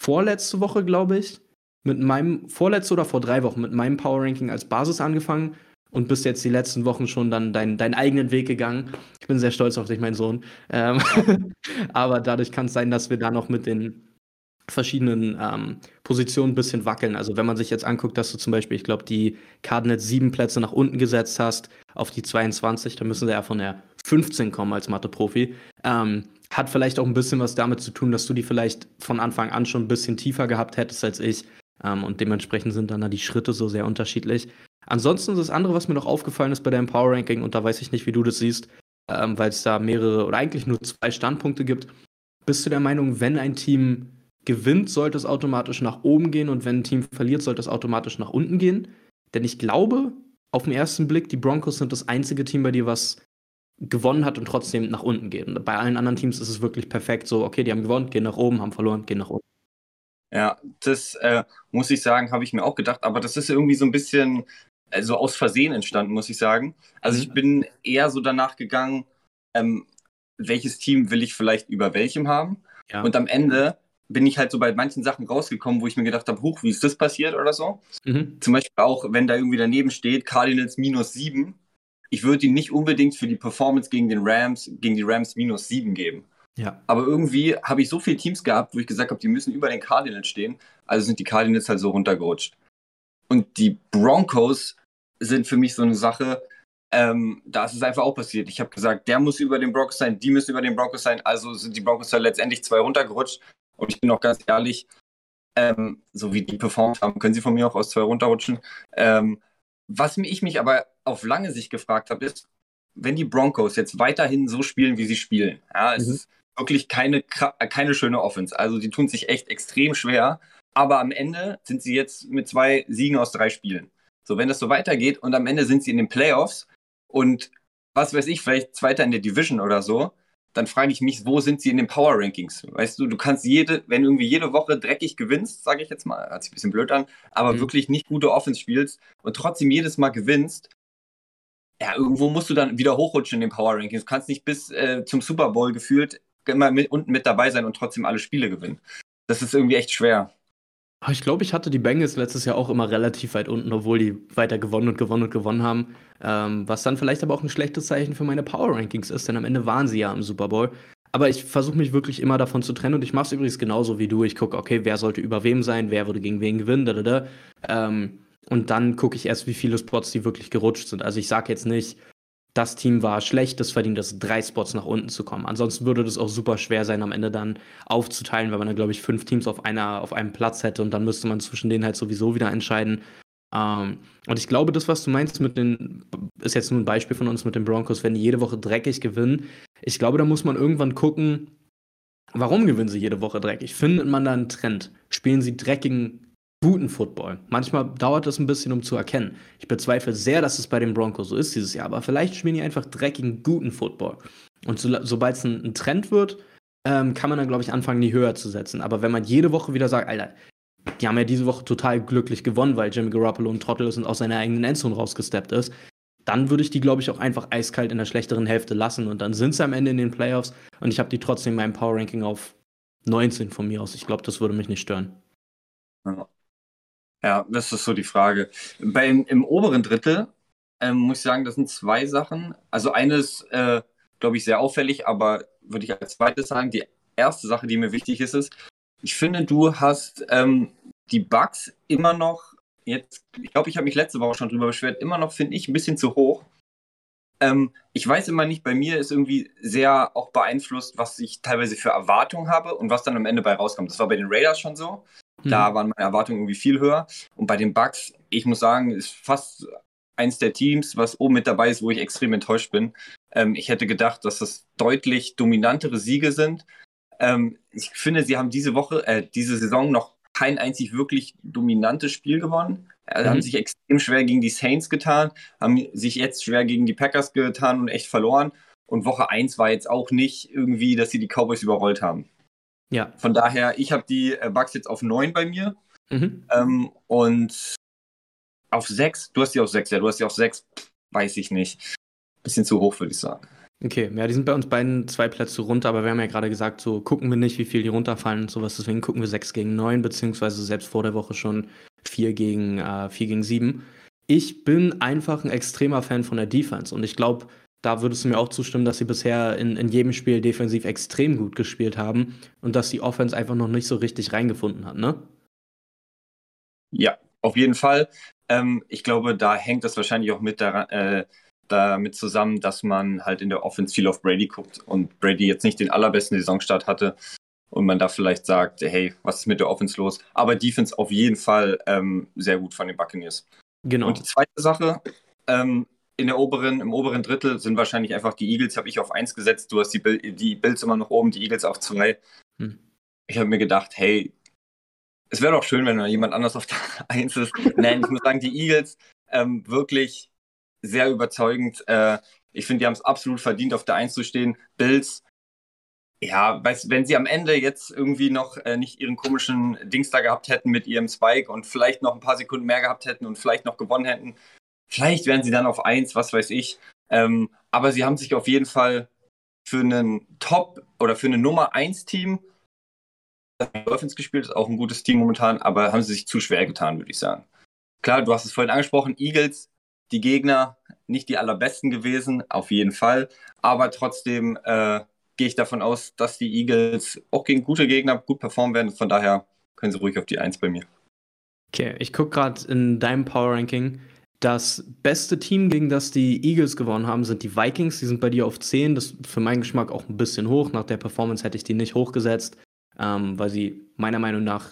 vorletzte Woche, glaube ich, mit meinem, vorletzte oder vor drei Wochen, mit meinem Power-Ranking als Basis angefangen und bist jetzt die letzten Wochen schon dann dein, deinen eigenen Weg gegangen. Ich bin sehr stolz auf dich, mein Sohn. Ähm, aber dadurch kann es sein, dass wir da noch mit den verschiedenen ähm, Positionen ein bisschen wackeln. Also wenn man sich jetzt anguckt, dass du zum Beispiel, ich glaube, die Cardinals sieben Plätze nach unten gesetzt hast, auf die zweiundzwanzig, dann müssen sie ja von der fünfzehn kommen als Mathe-Profi. Ähm, hat vielleicht auch ein bisschen was damit zu tun, dass du die vielleicht von Anfang an schon ein bisschen tiefer gehabt hättest als ich. Um, und dementsprechend sind dann da die Schritte so sehr unterschiedlich. Ansonsten das andere, was mir noch aufgefallen ist bei deinem Power Ranking, und da weiß ich nicht, wie du das siehst, ähm, weil es da mehrere oder eigentlich nur zwei Standpunkte gibt. Bist du der Meinung, wenn ein Team gewinnt, sollte es automatisch nach oben gehen und wenn ein Team verliert, sollte es automatisch nach unten gehen? Denn ich glaube, auf den ersten Blick, die Broncos sind das einzige Team bei dir, was gewonnen hat und trotzdem nach unten geht. Und bei allen anderen Teams ist es wirklich perfekt so, okay, die haben gewonnen, gehen nach oben, haben verloren, gehen nach unten. Ja, das äh, muss ich sagen, habe ich mir auch gedacht, aber das ist irgendwie so ein bisschen äh, so aus Versehen entstanden, muss ich sagen. Also ich bin eher so danach gegangen, ähm, welches Team will ich vielleicht über welchem haben? Ja. Und am Ende bin ich halt so bei manchen Sachen rausgekommen, wo ich mir gedacht habe, huch, wie ist das passiert oder so? Mhm. Zum Beispiel auch, wenn da irgendwie daneben steht, Cardinals minus sieben, ich würde ihn nicht unbedingt für die Performance gegen den Rams, gegen die Rams minus sieben geben. Ja. Aber irgendwie habe ich so viele Teams gehabt, wo ich gesagt habe, die müssen über den Cardinals stehen. Also sind die Cardinals halt so runtergerutscht. Und die Broncos sind für mich so eine Sache, ähm, da ist es einfach auch passiert. Ich habe gesagt, der muss über den Broncos sein, die müssen über den Broncos sein. Also sind die Broncos halt letztendlich zwei runtergerutscht. Und ich bin auch ganz ehrlich, ähm, so wie die performt haben, können sie von mir auch aus zwei runterrutschen. Ähm, was ich mich aber auf lange Sicht gefragt habe, ist, wenn die Broncos jetzt weiterhin so spielen, wie sie spielen, ja, es mhm. ist wirklich keine, keine schöne Offense. Also die tun sich echt extrem schwer. Aber am Ende sind sie jetzt mit zwei Siegen aus drei Spielen. So, wenn das so weitergeht und am Ende sind sie in den Playoffs und was weiß ich, vielleicht Zweiter in der Division oder so, dann frage ich mich, wo sind sie in den Power Rankings? Weißt du, du kannst jede, wenn irgendwie jede Woche dreckig gewinnst, sage ich jetzt mal, hört sich ein bisschen blöd an, aber mhm. wirklich nicht gute Offense spielst und trotzdem jedes Mal gewinnst, ja, irgendwo musst du dann wieder hochrutschen in den Power Rankings. Du kannst nicht bis äh, zum Super Bowl gefühlt immer mit, unten mit dabei sein und trotzdem alle Spiele gewinnen. Das ist irgendwie echt schwer. Ich glaube, ich hatte die Bengals letztes Jahr auch immer relativ weit unten, obwohl die weiter gewonnen und gewonnen und gewonnen haben. Ähm, was dann vielleicht aber auch ein schlechtes Zeichen für meine Power Rankings ist, denn am Ende waren sie ja im Super Bowl. Aber ich versuche mich wirklich immer davon zu trennen und ich mache es übrigens genauso wie du. Ich gucke, okay, wer sollte über wem sein, wer würde gegen wen gewinnen, da, da, da. Ähm, Und dann gucke ich erst, wie viele Spots die wirklich gerutscht sind. Also ich sage jetzt nicht, das Team war schlecht, das verdient es, drei Spots nach unten zu kommen. Ansonsten würde das auch super schwer sein, am Ende dann aufzuteilen, weil man dann, glaube ich, fünf Teams auf einer, auf einem Platz hätte und dann müsste man zwischen denen halt sowieso wieder entscheiden. Ähm, und ich glaube, das, was du meinst mit den, ist jetzt nur ein Beispiel von uns mit den Broncos, wenn die jede Woche dreckig gewinnen, ich glaube, da muss man irgendwann gucken, warum gewinnen sie jede Woche dreckig? Findet man da einen Trend? Spielen sie dreckigen, guten Football? Manchmal dauert das ein bisschen, um zu erkennen. Ich bezweifle sehr, dass es bei den Broncos so ist dieses Jahr, aber vielleicht spielen die einfach dreckigen, guten Football. Und so, sobald es ein, ein Trend wird, ähm, kann man dann, glaube ich, anfangen, die höher zu setzen. Aber wenn man jede Woche wieder sagt, Alter, die haben ja diese Woche total glücklich gewonnen, weil Jimmy Garoppolo ein Trottel ist und aus seiner eigenen Endzone rausgesteppt ist, dann würde ich die, glaube ich, auch einfach eiskalt in der schlechteren Hälfte lassen. Und dann sind sie am Ende in den Playoffs und ich habe die trotzdem in meinem Power-Ranking auf neunzehn von mir aus. Ich glaube, das würde mich nicht stören. Ja, das ist so die Frage. Beim, im oberen Drittel ähm, muss ich sagen, das sind zwei Sachen. Also eine ist, äh, glaube ich, sehr auffällig, aber würde ich als zweites sagen, die erste Sache, die mir wichtig ist, ist, ich finde, du hast ähm, die Bucks immer noch, jetzt, ich glaube, ich habe mich letzte Woche schon drüber beschwert, immer noch, finde ich, ein bisschen zu hoch. Ähm, ich weiß immer nicht, bei mir ist irgendwie sehr auch beeinflusst, was ich teilweise für Erwartungen habe und was dann am Ende bei rauskommt. Das war bei den Raiders schon so. Mhm. Da waren meine Erwartungen irgendwie viel höher. Und bei den Bucks, ich muss sagen, ist fast eins der Teams, was oben mit dabei ist, wo ich extrem enttäuscht bin. Ähm, ich hätte gedacht, dass das deutlich dominantere Siege sind. Ähm, ich finde, sie haben diese Woche, äh, diese Saison noch kein einzig wirklich dominantes Spiel gewonnen. Mhm. Haben sich extrem schwer gegen die Saints getan, haben sich jetzt schwer gegen die Packers getan und echt verloren. Und Woche eins war jetzt auch nicht irgendwie, dass sie die Cowboys überrollt haben. Ja. Von daher, ich habe die Bucks jetzt auf neun bei mir. Mhm. Ähm, und auf sechs, du hast die auf sechs, ja, du hast die auf sechs, weiß ich nicht. Bisschen zu hoch, würde ich sagen. Okay, ja, die sind bei uns beiden zwei Plätze runter, aber wir haben ja gerade gesagt, so gucken wir nicht, wie viel die runterfallen und sowas, deswegen gucken wir sechs gegen neun, beziehungsweise selbst vor der Woche schon vier gegen sieben. Ich bin einfach ein extremer Fan von der Defense und ich glaube, da würdest du mir auch zustimmen, dass sie bisher in, in jedem Spiel defensiv extrem gut gespielt haben und dass die Offense einfach noch nicht so richtig reingefunden hat, ne? Ja, auf jeden Fall. Ähm, ich glaube, da hängt das wahrscheinlich auch mit daran, äh, damit zusammen, dass man halt in der Offense viel auf Brady guckt und Brady jetzt nicht den allerbesten Saisonstart hatte und man da vielleicht sagt, hey, was ist mit der Offense los? Aber Defense auf jeden Fall ähm, sehr gut von den Buccaneers. Genau. Und die zweite Sache, ähm, in der oberen, im oberen Drittel sind wahrscheinlich einfach die Eagles, habe ich auf eins gesetzt, du hast die, Bill, die Bills immer noch oben, die Eagles auf zwei. Hm. Ich habe mir gedacht, hey, es wäre doch schön, wenn da jemand anders auf der eins ist. Nein, ich muss sagen, die Eagles ähm, wirklich sehr überzeugend. Äh, ich finde, die haben es absolut verdient, auf der eins zu stehen. Bills, ja, weiß, wenn sie am Ende jetzt irgendwie noch äh, nicht ihren komischen Dings da gehabt hätten mit ihrem Spike und vielleicht noch ein paar Sekunden mehr gehabt hätten und vielleicht noch gewonnen hätten, vielleicht wären sie dann auf eins, was weiß ich. Ähm, aber sie haben sich auf jeden Fall für einen Top- oder für eine Nummer eins Team, das Dolphins gespielt, ist auch ein gutes Team momentan, aber haben sie sich zu schwer getan, würde ich sagen. Klar, du hast es vorhin angesprochen, Eagles, die Gegner nicht die allerbesten gewesen, auf jeden Fall. Aber trotzdem äh, gehe ich davon aus, dass die Eagles auch gegen gute Gegner gut performen werden. Von daher können sie ruhig auf die eins bei mir. Okay, ich gucke gerade in deinem Power-Ranking. Das beste Team, gegen das die Eagles gewonnen haben, sind die Vikings. Die sind bei dir auf zehn. Das ist für meinen Geschmack auch ein bisschen hoch. Nach der Performance hätte ich die nicht hochgesetzt, ähm, weil sie meiner Meinung nach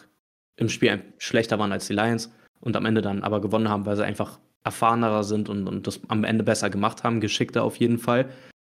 im Spiel schlechter waren als die Lions und am Ende dann aber gewonnen haben, weil sie einfach erfahrener sind und, und das am Ende besser gemacht haben, geschickter auf jeden Fall.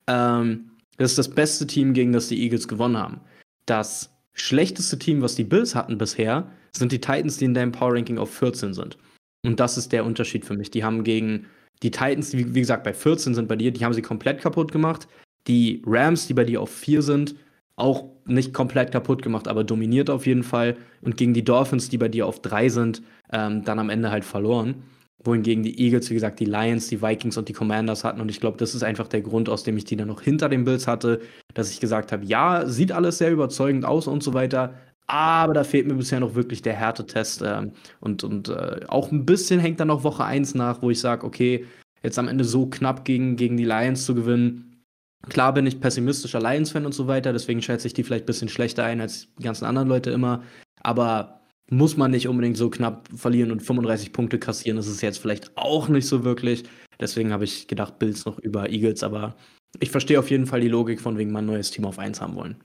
Ähm, das ist das beste Team, gegen das die Eagles gewonnen haben. Das schlechteste Team, was die Bills hatten bisher, sind die Titans, die in deinem Power-Ranking auf vierzehn sind. Und das ist der Unterschied für mich. Die haben gegen die Titans, die wie gesagt bei vierzehn sind bei dir, die haben sie komplett kaputt gemacht. Die Rams, die bei dir auf vier sind, auch nicht komplett kaputt gemacht, aber dominiert auf jeden Fall. Und gegen die Dolphins, die bei dir auf drei sind, ähm, dann am Ende halt verloren. Wohingegen die Eagles, wie gesagt, die Lions, die Vikings und die Commanders hatten. Und ich glaube, das ist einfach der Grund, aus dem ich die dann noch hinter den Bills hatte, dass ich gesagt habe, ja, sieht alles sehr überzeugend aus und so weiter, aber da fehlt mir bisher noch wirklich der Härtetest. Ähm, und und äh, auch ein bisschen hängt dann noch Woche eins nach, wo ich sage, okay, jetzt am Ende so knapp gegen, gegen die Lions zu gewinnen. Klar bin ich pessimistischer Lions-Fan und so weiter, deswegen schätze ich die vielleicht ein bisschen schlechter ein als die ganzen anderen Leute immer. Aber muss man nicht unbedingt so knapp verlieren und fünfunddreißig Punkte kassieren. Das ist jetzt vielleicht auch nicht so wirklich. Deswegen habe ich gedacht, Bills noch über Eagles, aber ich verstehe auf jeden Fall die Logik von wegen, man ein neues Team auf eins haben wollen.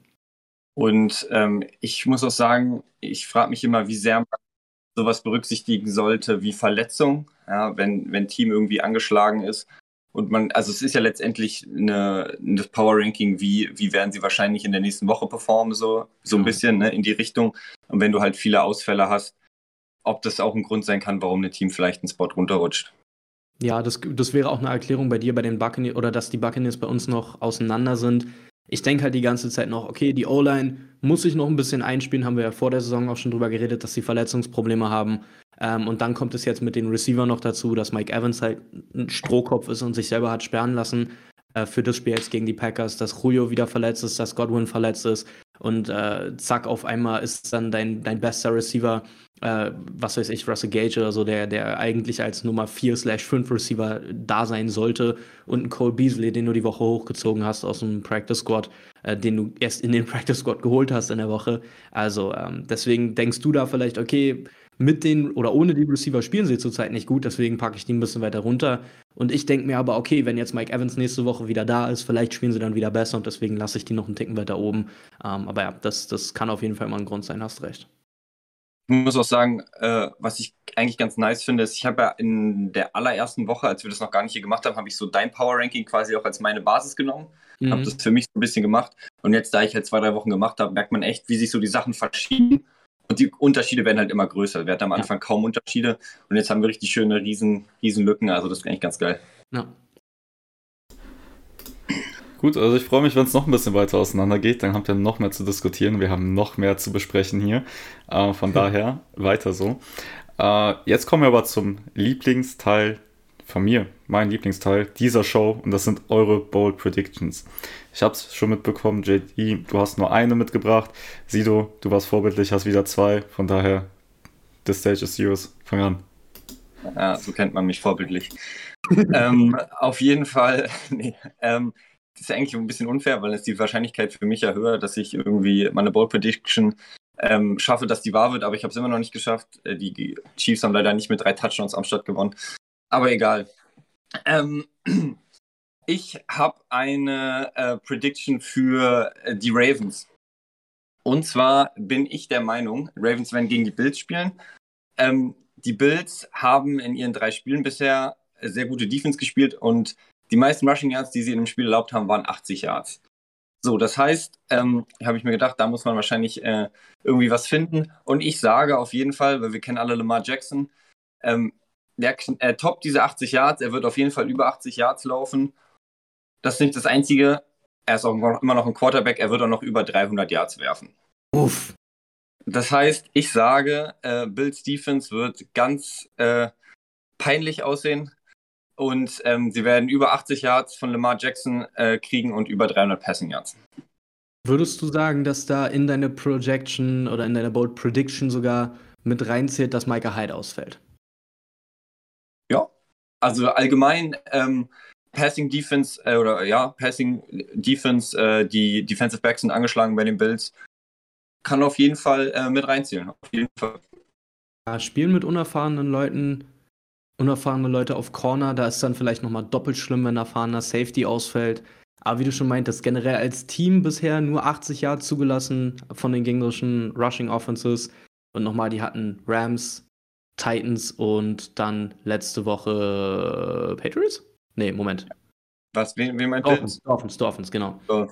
Und ähm, ich muss auch sagen, ich frage mich immer, wie sehr man sowas berücksichtigen sollte wie Verletzung, ja, wenn wenn Team irgendwie angeschlagen ist. Und man, also es ist ja letztendlich eine, eine Power-Ranking, wie, wie werden sie wahrscheinlich in der nächsten Woche performen, so, so ein bisschen, ne, in die Richtung. Und wenn du halt viele Ausfälle hast, ob das auch ein Grund sein kann, warum ein Team vielleicht einen Spot runterrutscht. Ja, das, das wäre auch eine Erklärung bei dir, bei den Buccaneers, oder dass die Buccaneers bei uns noch auseinander sind. Ich denke halt die ganze Zeit noch, okay, die O-Line muss sich noch ein bisschen einspielen, haben wir ja vor der Saison auch schon drüber geredet, dass sie Verletzungsprobleme haben. Ähm, und dann kommt es jetzt mit den Receiver noch dazu, dass Mike Evans halt ein Strohkopf ist und sich selber hat sperren lassen äh, für das Spiel jetzt gegen die Packers, dass Julio wieder verletzt ist, dass Godwin verletzt ist. Und äh, zack, auf einmal ist dann dein, dein bester Receiver, äh, was weiß ich, Russell Gage oder so, der, der eigentlich als Nummer vier slash fünf Receiver da sein sollte, und ein Cole Beasley, den du die Woche hochgezogen hast aus dem Practice Squad, äh, den du erst in den Practice Squad geholt hast in der Woche. Also ähm, deswegen denkst du da vielleicht, okay, mit den oder ohne die Receiver spielen sie zurzeit nicht gut, deswegen packe ich die ein bisschen weiter runter. Und ich denke mir aber, okay, wenn jetzt Mike Evans nächste Woche wieder da ist, vielleicht spielen sie dann wieder besser und deswegen lasse ich die noch einen Ticken weiter oben. Ähm, aber ja, das, das kann auf jeden Fall immer ein Grund sein, hast recht. Ich muss auch sagen, äh, was ich eigentlich ganz nice finde, ist, ich habe ja in der allerersten Woche, als wir das noch gar nicht hier gemacht haben, habe ich so dein Power-Ranking quasi auch als meine Basis genommen. Mhm. Habe das für mich so ein bisschen gemacht. Und jetzt, da ich halt zwei, drei Wochen gemacht habe, merkt man echt, wie sich so die Sachen verschieben. Und die Unterschiede werden halt immer größer. Wir hatten am Anfang kaum Unterschiede und jetzt haben wir richtig schöne riesen, riesen Lücken. Also das ist eigentlich ganz geil. Ja. Gut, also ich freue mich, wenn es noch ein bisschen weiter auseinander geht. Dann habt ihr noch mehr zu diskutieren. Wir haben noch mehr zu besprechen hier. Äh, von ja. daher weiter so. Äh, jetzt kommen wir aber zum Lieblingsteil von mir. Mein Lieblingsteil dieser Show. Und das sind eure Bold Predictions. Ich habe es schon mitbekommen, J D, du hast nur eine mitgebracht. Sido, du warst vorbildlich, hast wieder zwei. Von daher, the stage is yours. Fang an. Ja, so kennt man mich, vorbildlich. ähm, auf jeden Fall, nee, ähm, das ist eigentlich ein bisschen unfair, weil es die Wahrscheinlichkeit für mich ja höher, dass ich irgendwie meine Bold Prediction ähm, schaffe, dass die wahr wird. Aber ich habe es immer noch nicht geschafft. Die Chiefs haben leider nicht mit drei Touchdowns am Start gewonnen. Aber egal. Ähm... Ich habe eine äh, Prediction für äh, die Ravens. Und zwar bin ich der Meinung, Ravens werden gegen die Bills spielen. Ähm, die Bills haben in ihren drei Spielen bisher sehr gute Defense gespielt und die meisten Rushing Yards, die sie in dem Spiel erlaubt haben, waren achtzig Yards. So, das heißt, ähm, habe ich mir gedacht, da muss man wahrscheinlich äh, irgendwie was finden. Und ich sage auf jeden Fall, weil wir kennen alle Lamar Jackson, ähm, der äh, toppt diese achtzig Yards, er wird auf jeden Fall über achtzig Yards laufen. Das ist nicht das Einzige. Er ist auch immer noch ein Quarterback. Er wird auch noch über dreihundert Yards werfen. Uff. Das heißt, ich sage, äh, Bills Defense wird ganz äh, peinlich aussehen. Und ähm, sie werden über achtzig Yards von Lamar Jackson äh, kriegen und über dreihundert Passing Yards. Würdest du sagen, dass da in deine Projection oder in deine Bold Prediction sogar mit reinzählt, dass Micah Hyde ausfällt? Ja. Also allgemein... Ähm, Passing Defense, äh, oder ja, Passing Defense, äh, die Defensive Backs sind angeschlagen bei den Bills. Kann auf jeden Fall äh, mit reinzielen. Auf jeden Fall. Ja, spielen mit unerfahrenen Leuten, unerfahrene Leute auf Corner, da ist dann vielleicht nochmal doppelt schlimm, wenn erfahrener Safety ausfällt. Aber wie du schon meintest, generell als Team bisher nur achtzig Yards zugelassen von den gegnerischen Rushing Offenses. Und nochmal, die hatten Rams, Titans und dann letzte Woche Patriots? Nee, Moment. Was, wen, wen meint Dolphins, Dolphins, Dolphins, genau. Oh.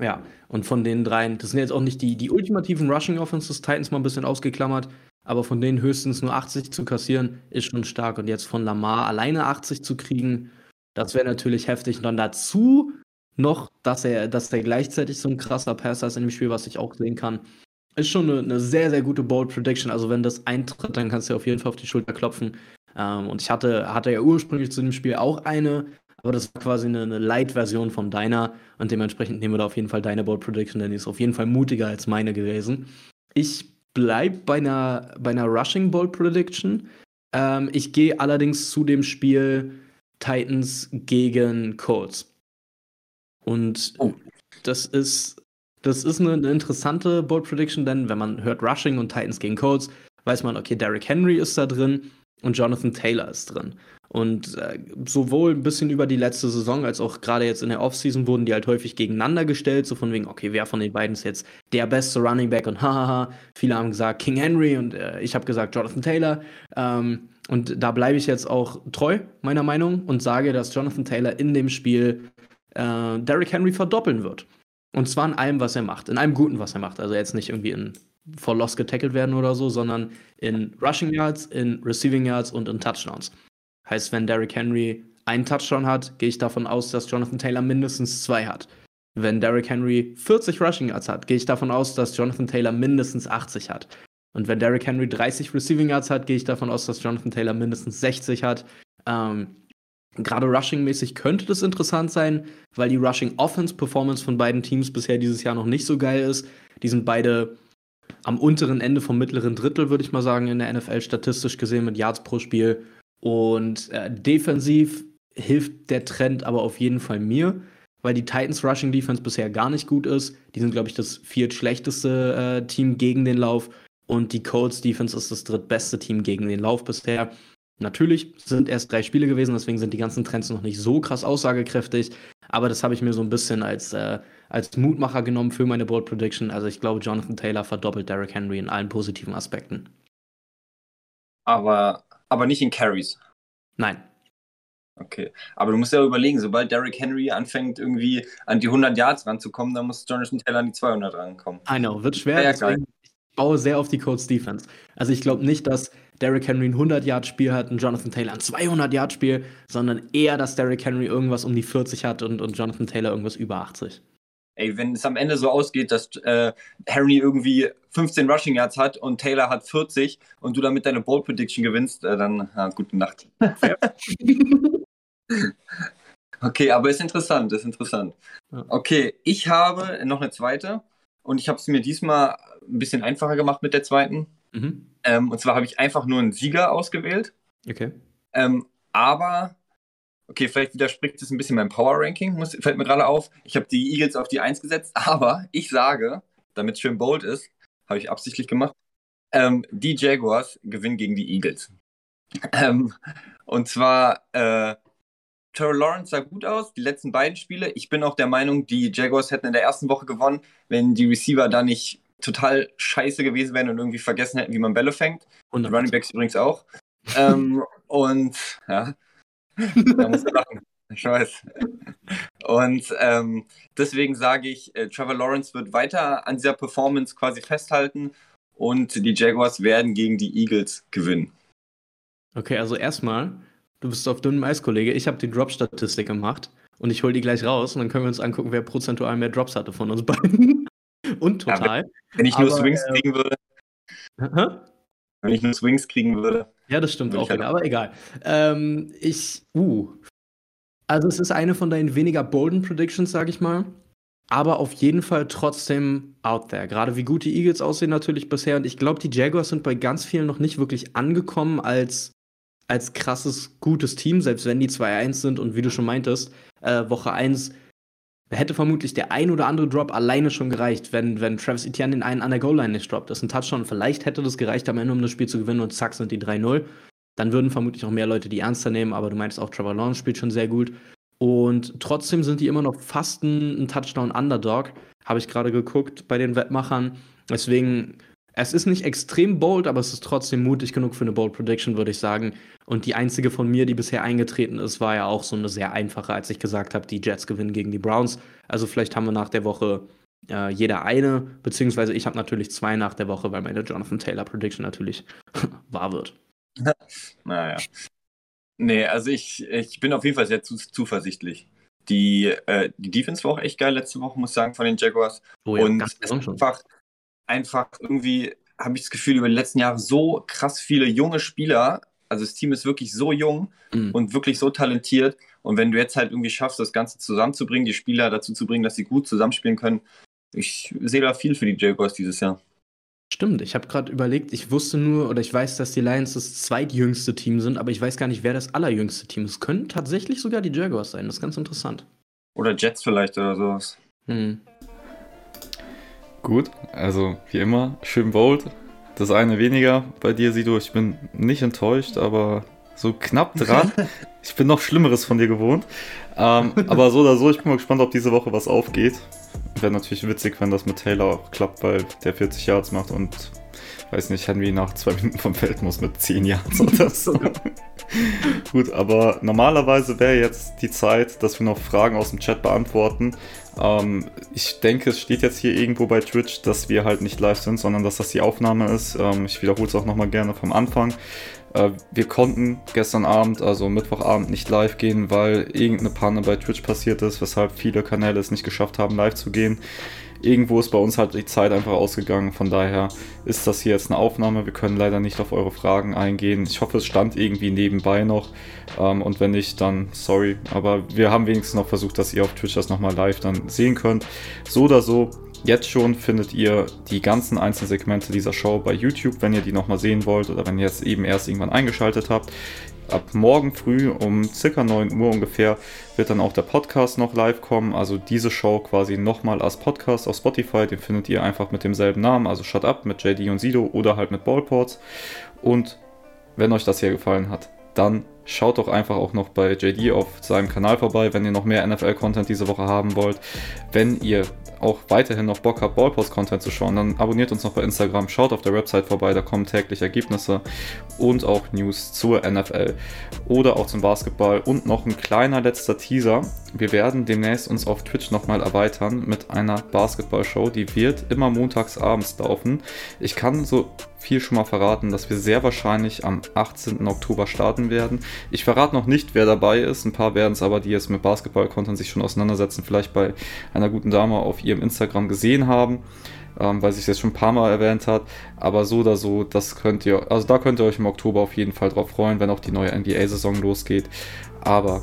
Ja, und von den dreien, das sind jetzt auch nicht die, die ultimativen Rushing Offenses, Titans mal ein bisschen ausgeklammert, aber von denen höchstens nur achtzig zu kassieren, ist schon stark. Und jetzt von Lamar alleine achtzig zu kriegen, das wäre natürlich heftig. Und dann dazu noch, dass er, dass er gleichzeitig so ein krasser Passer ist in dem Spiel, was ich auch sehen kann, ist schon eine, eine sehr, sehr gute Bold Prediction. Also wenn das eintritt, dann kannst du auf jeden Fall auf die Schulter klopfen. Um, und ich hatte, hatte ja ursprünglich zu dem Spiel auch eine, aber das war quasi eine, eine Light-Version von deiner und dementsprechend nehmen wir da auf jeden Fall deine Bold Prediction, denn die ist auf jeden Fall mutiger als meine gewesen. Ich bleibe bei einer, bei einer Rushing Bold Prediction. Um, ich gehe allerdings zu dem Spiel Titans gegen Colts. Und oh. das ist, das ist eine, eine interessante Bold Prediction, denn wenn man hört Rushing und Titans gegen Colts, weiß man, okay, Derrick Henry ist da drin. und Jonathan Taylor ist drin. Und äh, sowohl ein bisschen über die letzte Saison als auch gerade jetzt in der Offseason wurden die halt häufig gegeneinander gestellt, so von wegen, okay, wer von den beiden ist jetzt der beste Running Back und hahaha, viele haben gesagt King Henry und äh, ich habe gesagt Jonathan Taylor ähm, und da bleibe ich jetzt auch treu meiner Meinung und sage, dass Jonathan Taylor in dem Spiel äh, Derrick Henry verdoppeln wird. Und zwar in allem, was er macht, in allem Guten, was er macht, also jetzt nicht irgendwie in for Loss getackelt werden oder so, sondern in Rushing Yards, in Receiving Yards und in Touchdowns. Heißt, wenn Derrick Henry einen Touchdown hat, gehe ich davon aus, dass Jonathan Taylor mindestens zwei hat. Wenn Derrick Henry vierzig Rushing Yards hat, gehe ich davon aus, dass Jonathan Taylor mindestens achtzig hat. Und wenn Derrick Henry dreißig Receiving Yards hat, gehe ich davon aus, dass Jonathan Taylor mindestens sechzig hat. Ähm, gerade Rushing-mäßig könnte das interessant sein, weil die Rushing-Offense-Performance von beiden Teams bisher dieses Jahr noch nicht so geil ist. Die sind beide am unteren Ende vom mittleren Drittel, würde ich mal sagen, in der N F L statistisch gesehen mit Yards pro Spiel. Und äh, defensiv hilft der Trend aber auf jeden Fall mir, weil die Titans Rushing Defense bisher gar nicht gut ist. Die sind, glaube ich, das viertschlechteste äh, Team gegen den Lauf. Und die Colts Defense ist das drittbeste Team gegen den Lauf bisher. Natürlich sind erst drei Spiele gewesen, deswegen sind die ganzen Trends noch nicht so krass aussagekräftig. Aber das habe ich mir so ein bisschen als, äh, als Mutmacher genommen für meine Bold Prediction. Also ich glaube, Jonathan Taylor verdoppelt Derrick Henry in allen positiven Aspekten. Aber... Aber nicht in Carries? Nein. Okay, aber du musst ja überlegen, sobald Derrick Henry anfängt, irgendwie an die hundert Yards ranzukommen, dann muss Jonathan Taylor an die zweihundert rankommen. I know, wird schwer. Ja, deswegen, ich baue sehr auf die Colts Defense. Also ich glaube nicht, dass Derrick Henry ein hundert-Yard-Spiel hat und Jonathan Taylor ein zweihundert-Yard-Spiel, sondern eher, dass Derrick Henry irgendwas um die vierzig hat und, und Jonathan Taylor irgendwas über achtzig. Ey, wenn es am Ende so ausgeht, dass äh, Henry irgendwie fünfzehn Rushing Yards hat und Taylor hat vierzig und du damit deine Bold Prediction gewinnst, äh, dann äh, gute Nacht. Okay, aber ist interessant, ist interessant. Okay, ich habe noch eine zweite und ich habe es mir diesmal ein bisschen einfacher gemacht mit der zweiten. Mhm. Ähm, und zwar habe ich einfach nur einen Sieger ausgewählt. Okay. Ähm, aber... Okay, vielleicht widerspricht es ein bisschen meinem Power-Ranking, muss, fällt mir gerade auf. Ich habe die Eagles auf die eins gesetzt, aber ich sage, damit es schön bold ist, habe ich absichtlich gemacht, ähm, die Jaguars gewinnen gegen die Eagles. Ähm, und zwar, äh, Trevor Lawrence sah gut aus, die letzten beiden Spiele. Ich bin auch der Meinung, die Jaguars hätten in der ersten Woche gewonnen, wenn die Receiver da nicht total scheiße gewesen wären und irgendwie vergessen hätten, wie man Bälle fängt. Und Running Backs übrigens auch. ähm, und, ja... Da musst du lachen. Ich weiß. Und ähm, deswegen sage ich, äh, Trevor Lawrence wird weiter an dieser Performance quasi festhalten und die Jaguars werden gegen die Eagles gewinnen. Okay, also erstmal, du bist auf dünnem Eis, Kollege. Ich habe die Drop-Statistik gemacht und ich hole die gleich raus und dann können wir uns angucken, wer prozentual mehr Drops hatte von uns beiden. Und total. Ja, wenn, wenn ich nur Aber, Swings äh, kriegen würde. Aha. Wenn ich nur Swings kriegen würde. Ja, das stimmt auch, halt aber egal. Ähm, ich, uh. Also es ist eine von deinen weniger bolden Predictions, sag ich mal. Aber auf jeden Fall trotzdem out there. Gerade wie gut die Eagles aussehen natürlich bisher. Und ich glaube, die Jaguars sind bei ganz vielen noch nicht wirklich angekommen als, als krasses, gutes Team. Selbst wenn die zwei eins sind und wie du schon meintest, äh, Woche eins hätte vermutlich der ein oder andere Drop alleine schon gereicht, wenn, wenn Travis Etienne den einen an der Goal-Line nicht droppt. Das ist ein Touchdown. Vielleicht hätte das gereicht, am Ende um das Spiel zu gewinnen und zack, sind die drei null. Dann würden vermutlich auch mehr Leute die ernster nehmen, aber du meinst auch, Trevor Lawrence spielt schon sehr gut. Und trotzdem sind die immer noch fast ein, ein Touchdown-Underdog, habe ich gerade geguckt bei den Wettmachern. Deswegen, es ist nicht extrem bold, aber es ist trotzdem mutig genug für eine bold Prediction, würde ich sagen. Und die einzige von mir, die bisher eingetreten ist, war ja auch so eine sehr einfache, als ich gesagt habe, die Jets gewinnen gegen die Browns. Also vielleicht haben wir nach der Woche äh, jeder eine, beziehungsweise ich habe natürlich zwei nach der Woche, weil meine Jonathan Taylor Prediction natürlich wahr wird. Naja. Nee, also ich, ich bin auf jeden Fall sehr zu, zuversichtlich. Die, äh, die Defense war auch echt geil letzte Woche, muss ich sagen, von den Jaguars. Oh ja, und es ist einfach... Einfach irgendwie habe ich das Gefühl, über die letzten Jahre so krass viele junge Spieler, also das Team ist wirklich so jung mhm. und wirklich so talentiert und wenn du jetzt halt irgendwie schaffst, das Ganze zusammenzubringen, die Spieler dazu zu bringen, dass sie gut zusammenspielen können, ich sehe da viel für die Jaguars dieses Jahr. Stimmt, ich habe gerade überlegt, ich wusste nur oder ich weiß, dass die Lions das zweitjüngste Team sind, aber ich weiß gar nicht, wer das allerjüngste Team ist. Es können tatsächlich sogar die Jaguars sein, das ist ganz interessant. Oder Jets vielleicht oder sowas. Mhm. Gut, also wie immer, schön bold. das eine weniger bei dir, Sido. Ich bin nicht enttäuscht, aber so knapp dran. Ich bin noch Schlimmeres von dir gewohnt. Ähm, aber so oder so, ich bin mal gespannt, ob diese Woche was aufgeht. Wäre natürlich witzig, wenn das mit Taylor auch klappt, weil der vierzig Yards macht und, weiß nicht, Henry nach zwei Minuten vom Feld muss mit zehn Yards oder so. Gut, aber normalerweise wäre jetzt die Zeit, dass wir noch Fragen aus dem Chat beantworten. Ähm, ich denke, es steht jetzt hier irgendwo bei Twitch, dass wir halt nicht live sind, sondern dass das die Aufnahme ist. Ähm, ich wiederhole es auch nochmal gerne vom Anfang. Äh, wir konnten gestern Abend, also Mittwochabend, nicht live gehen, weil irgendeine Panne bei Twitch passiert ist, weshalb viele Kanäle es nicht geschafft haben, live zu gehen. Irgendwo ist bei uns halt die Zeit einfach ausgegangen, von daher ist das hier jetzt eine Aufnahme. Wir können leider nicht auf eure Fragen eingehen. Ich hoffe, es stand irgendwie nebenbei noch ähm, und wenn nicht, dann sorry. Aber wir haben wenigstens noch versucht, dass ihr auf Twitch das nochmal live dann sehen könnt. So oder so, jetzt schon findet ihr die ganzen einzelnen Segmente dieser Show bei YouTube, wenn ihr die nochmal sehen wollt oder wenn ihr jetzt eben erst irgendwann eingeschaltet habt. Ab morgen früh um circa neun Uhr ungefähr wird dann auch der Podcast noch live kommen, also diese Show quasi nochmal als Podcast auf Spotify, den findet ihr einfach mit demselben Namen, also Shut Up mit J D und Sido oder halt mit Ballports. Und wenn euch das hier gefallen hat, dann schaut doch einfach auch noch bei J D auf seinem Kanal vorbei, wenn ihr noch mehr N F L-Content diese Woche haben wollt. Wenn ihr auch weiterhin noch Bock habt, Ballpost-Content zu schauen, dann abonniert uns noch bei Instagram, schaut auf der Website vorbei, da kommen täglich Ergebnisse und auch News zur N F L oder auch zum Basketball. Und noch ein kleiner letzter Teaser, wir werden demnächst uns auf Twitch nochmal erweitern mit einer Basketball-Show, die wird immer montags abends laufen. Ich kann so viel schon mal verraten, dass wir sehr wahrscheinlich am achtzehnten Oktober starten werden. Ich verrate noch nicht, wer dabei ist, ein paar werden es aber, die jetzt mit Basketball-Content sich schon auseinandersetzen, vielleicht bei einer guten Dame auf ihrem Instagram gesehen haben, ähm, weil sie es jetzt schon ein paar Mal erwähnt hat, aber so oder so, das könnt ihr, also da könnt ihr euch im Oktober auf jeden Fall drauf freuen, wenn auch die neue N B A-Saison losgeht, aber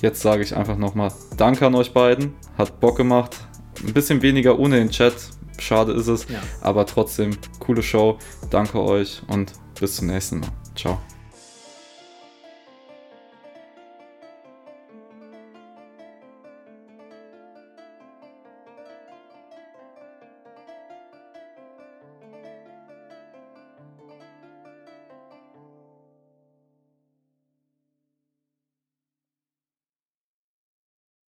jetzt sage ich einfach nochmal Danke an euch beiden, hat Bock gemacht, ein bisschen weniger ohne den Chat, schade ist es, ja. Aber trotzdem, coole Show, danke euch und bis zum nächsten Mal, ciao.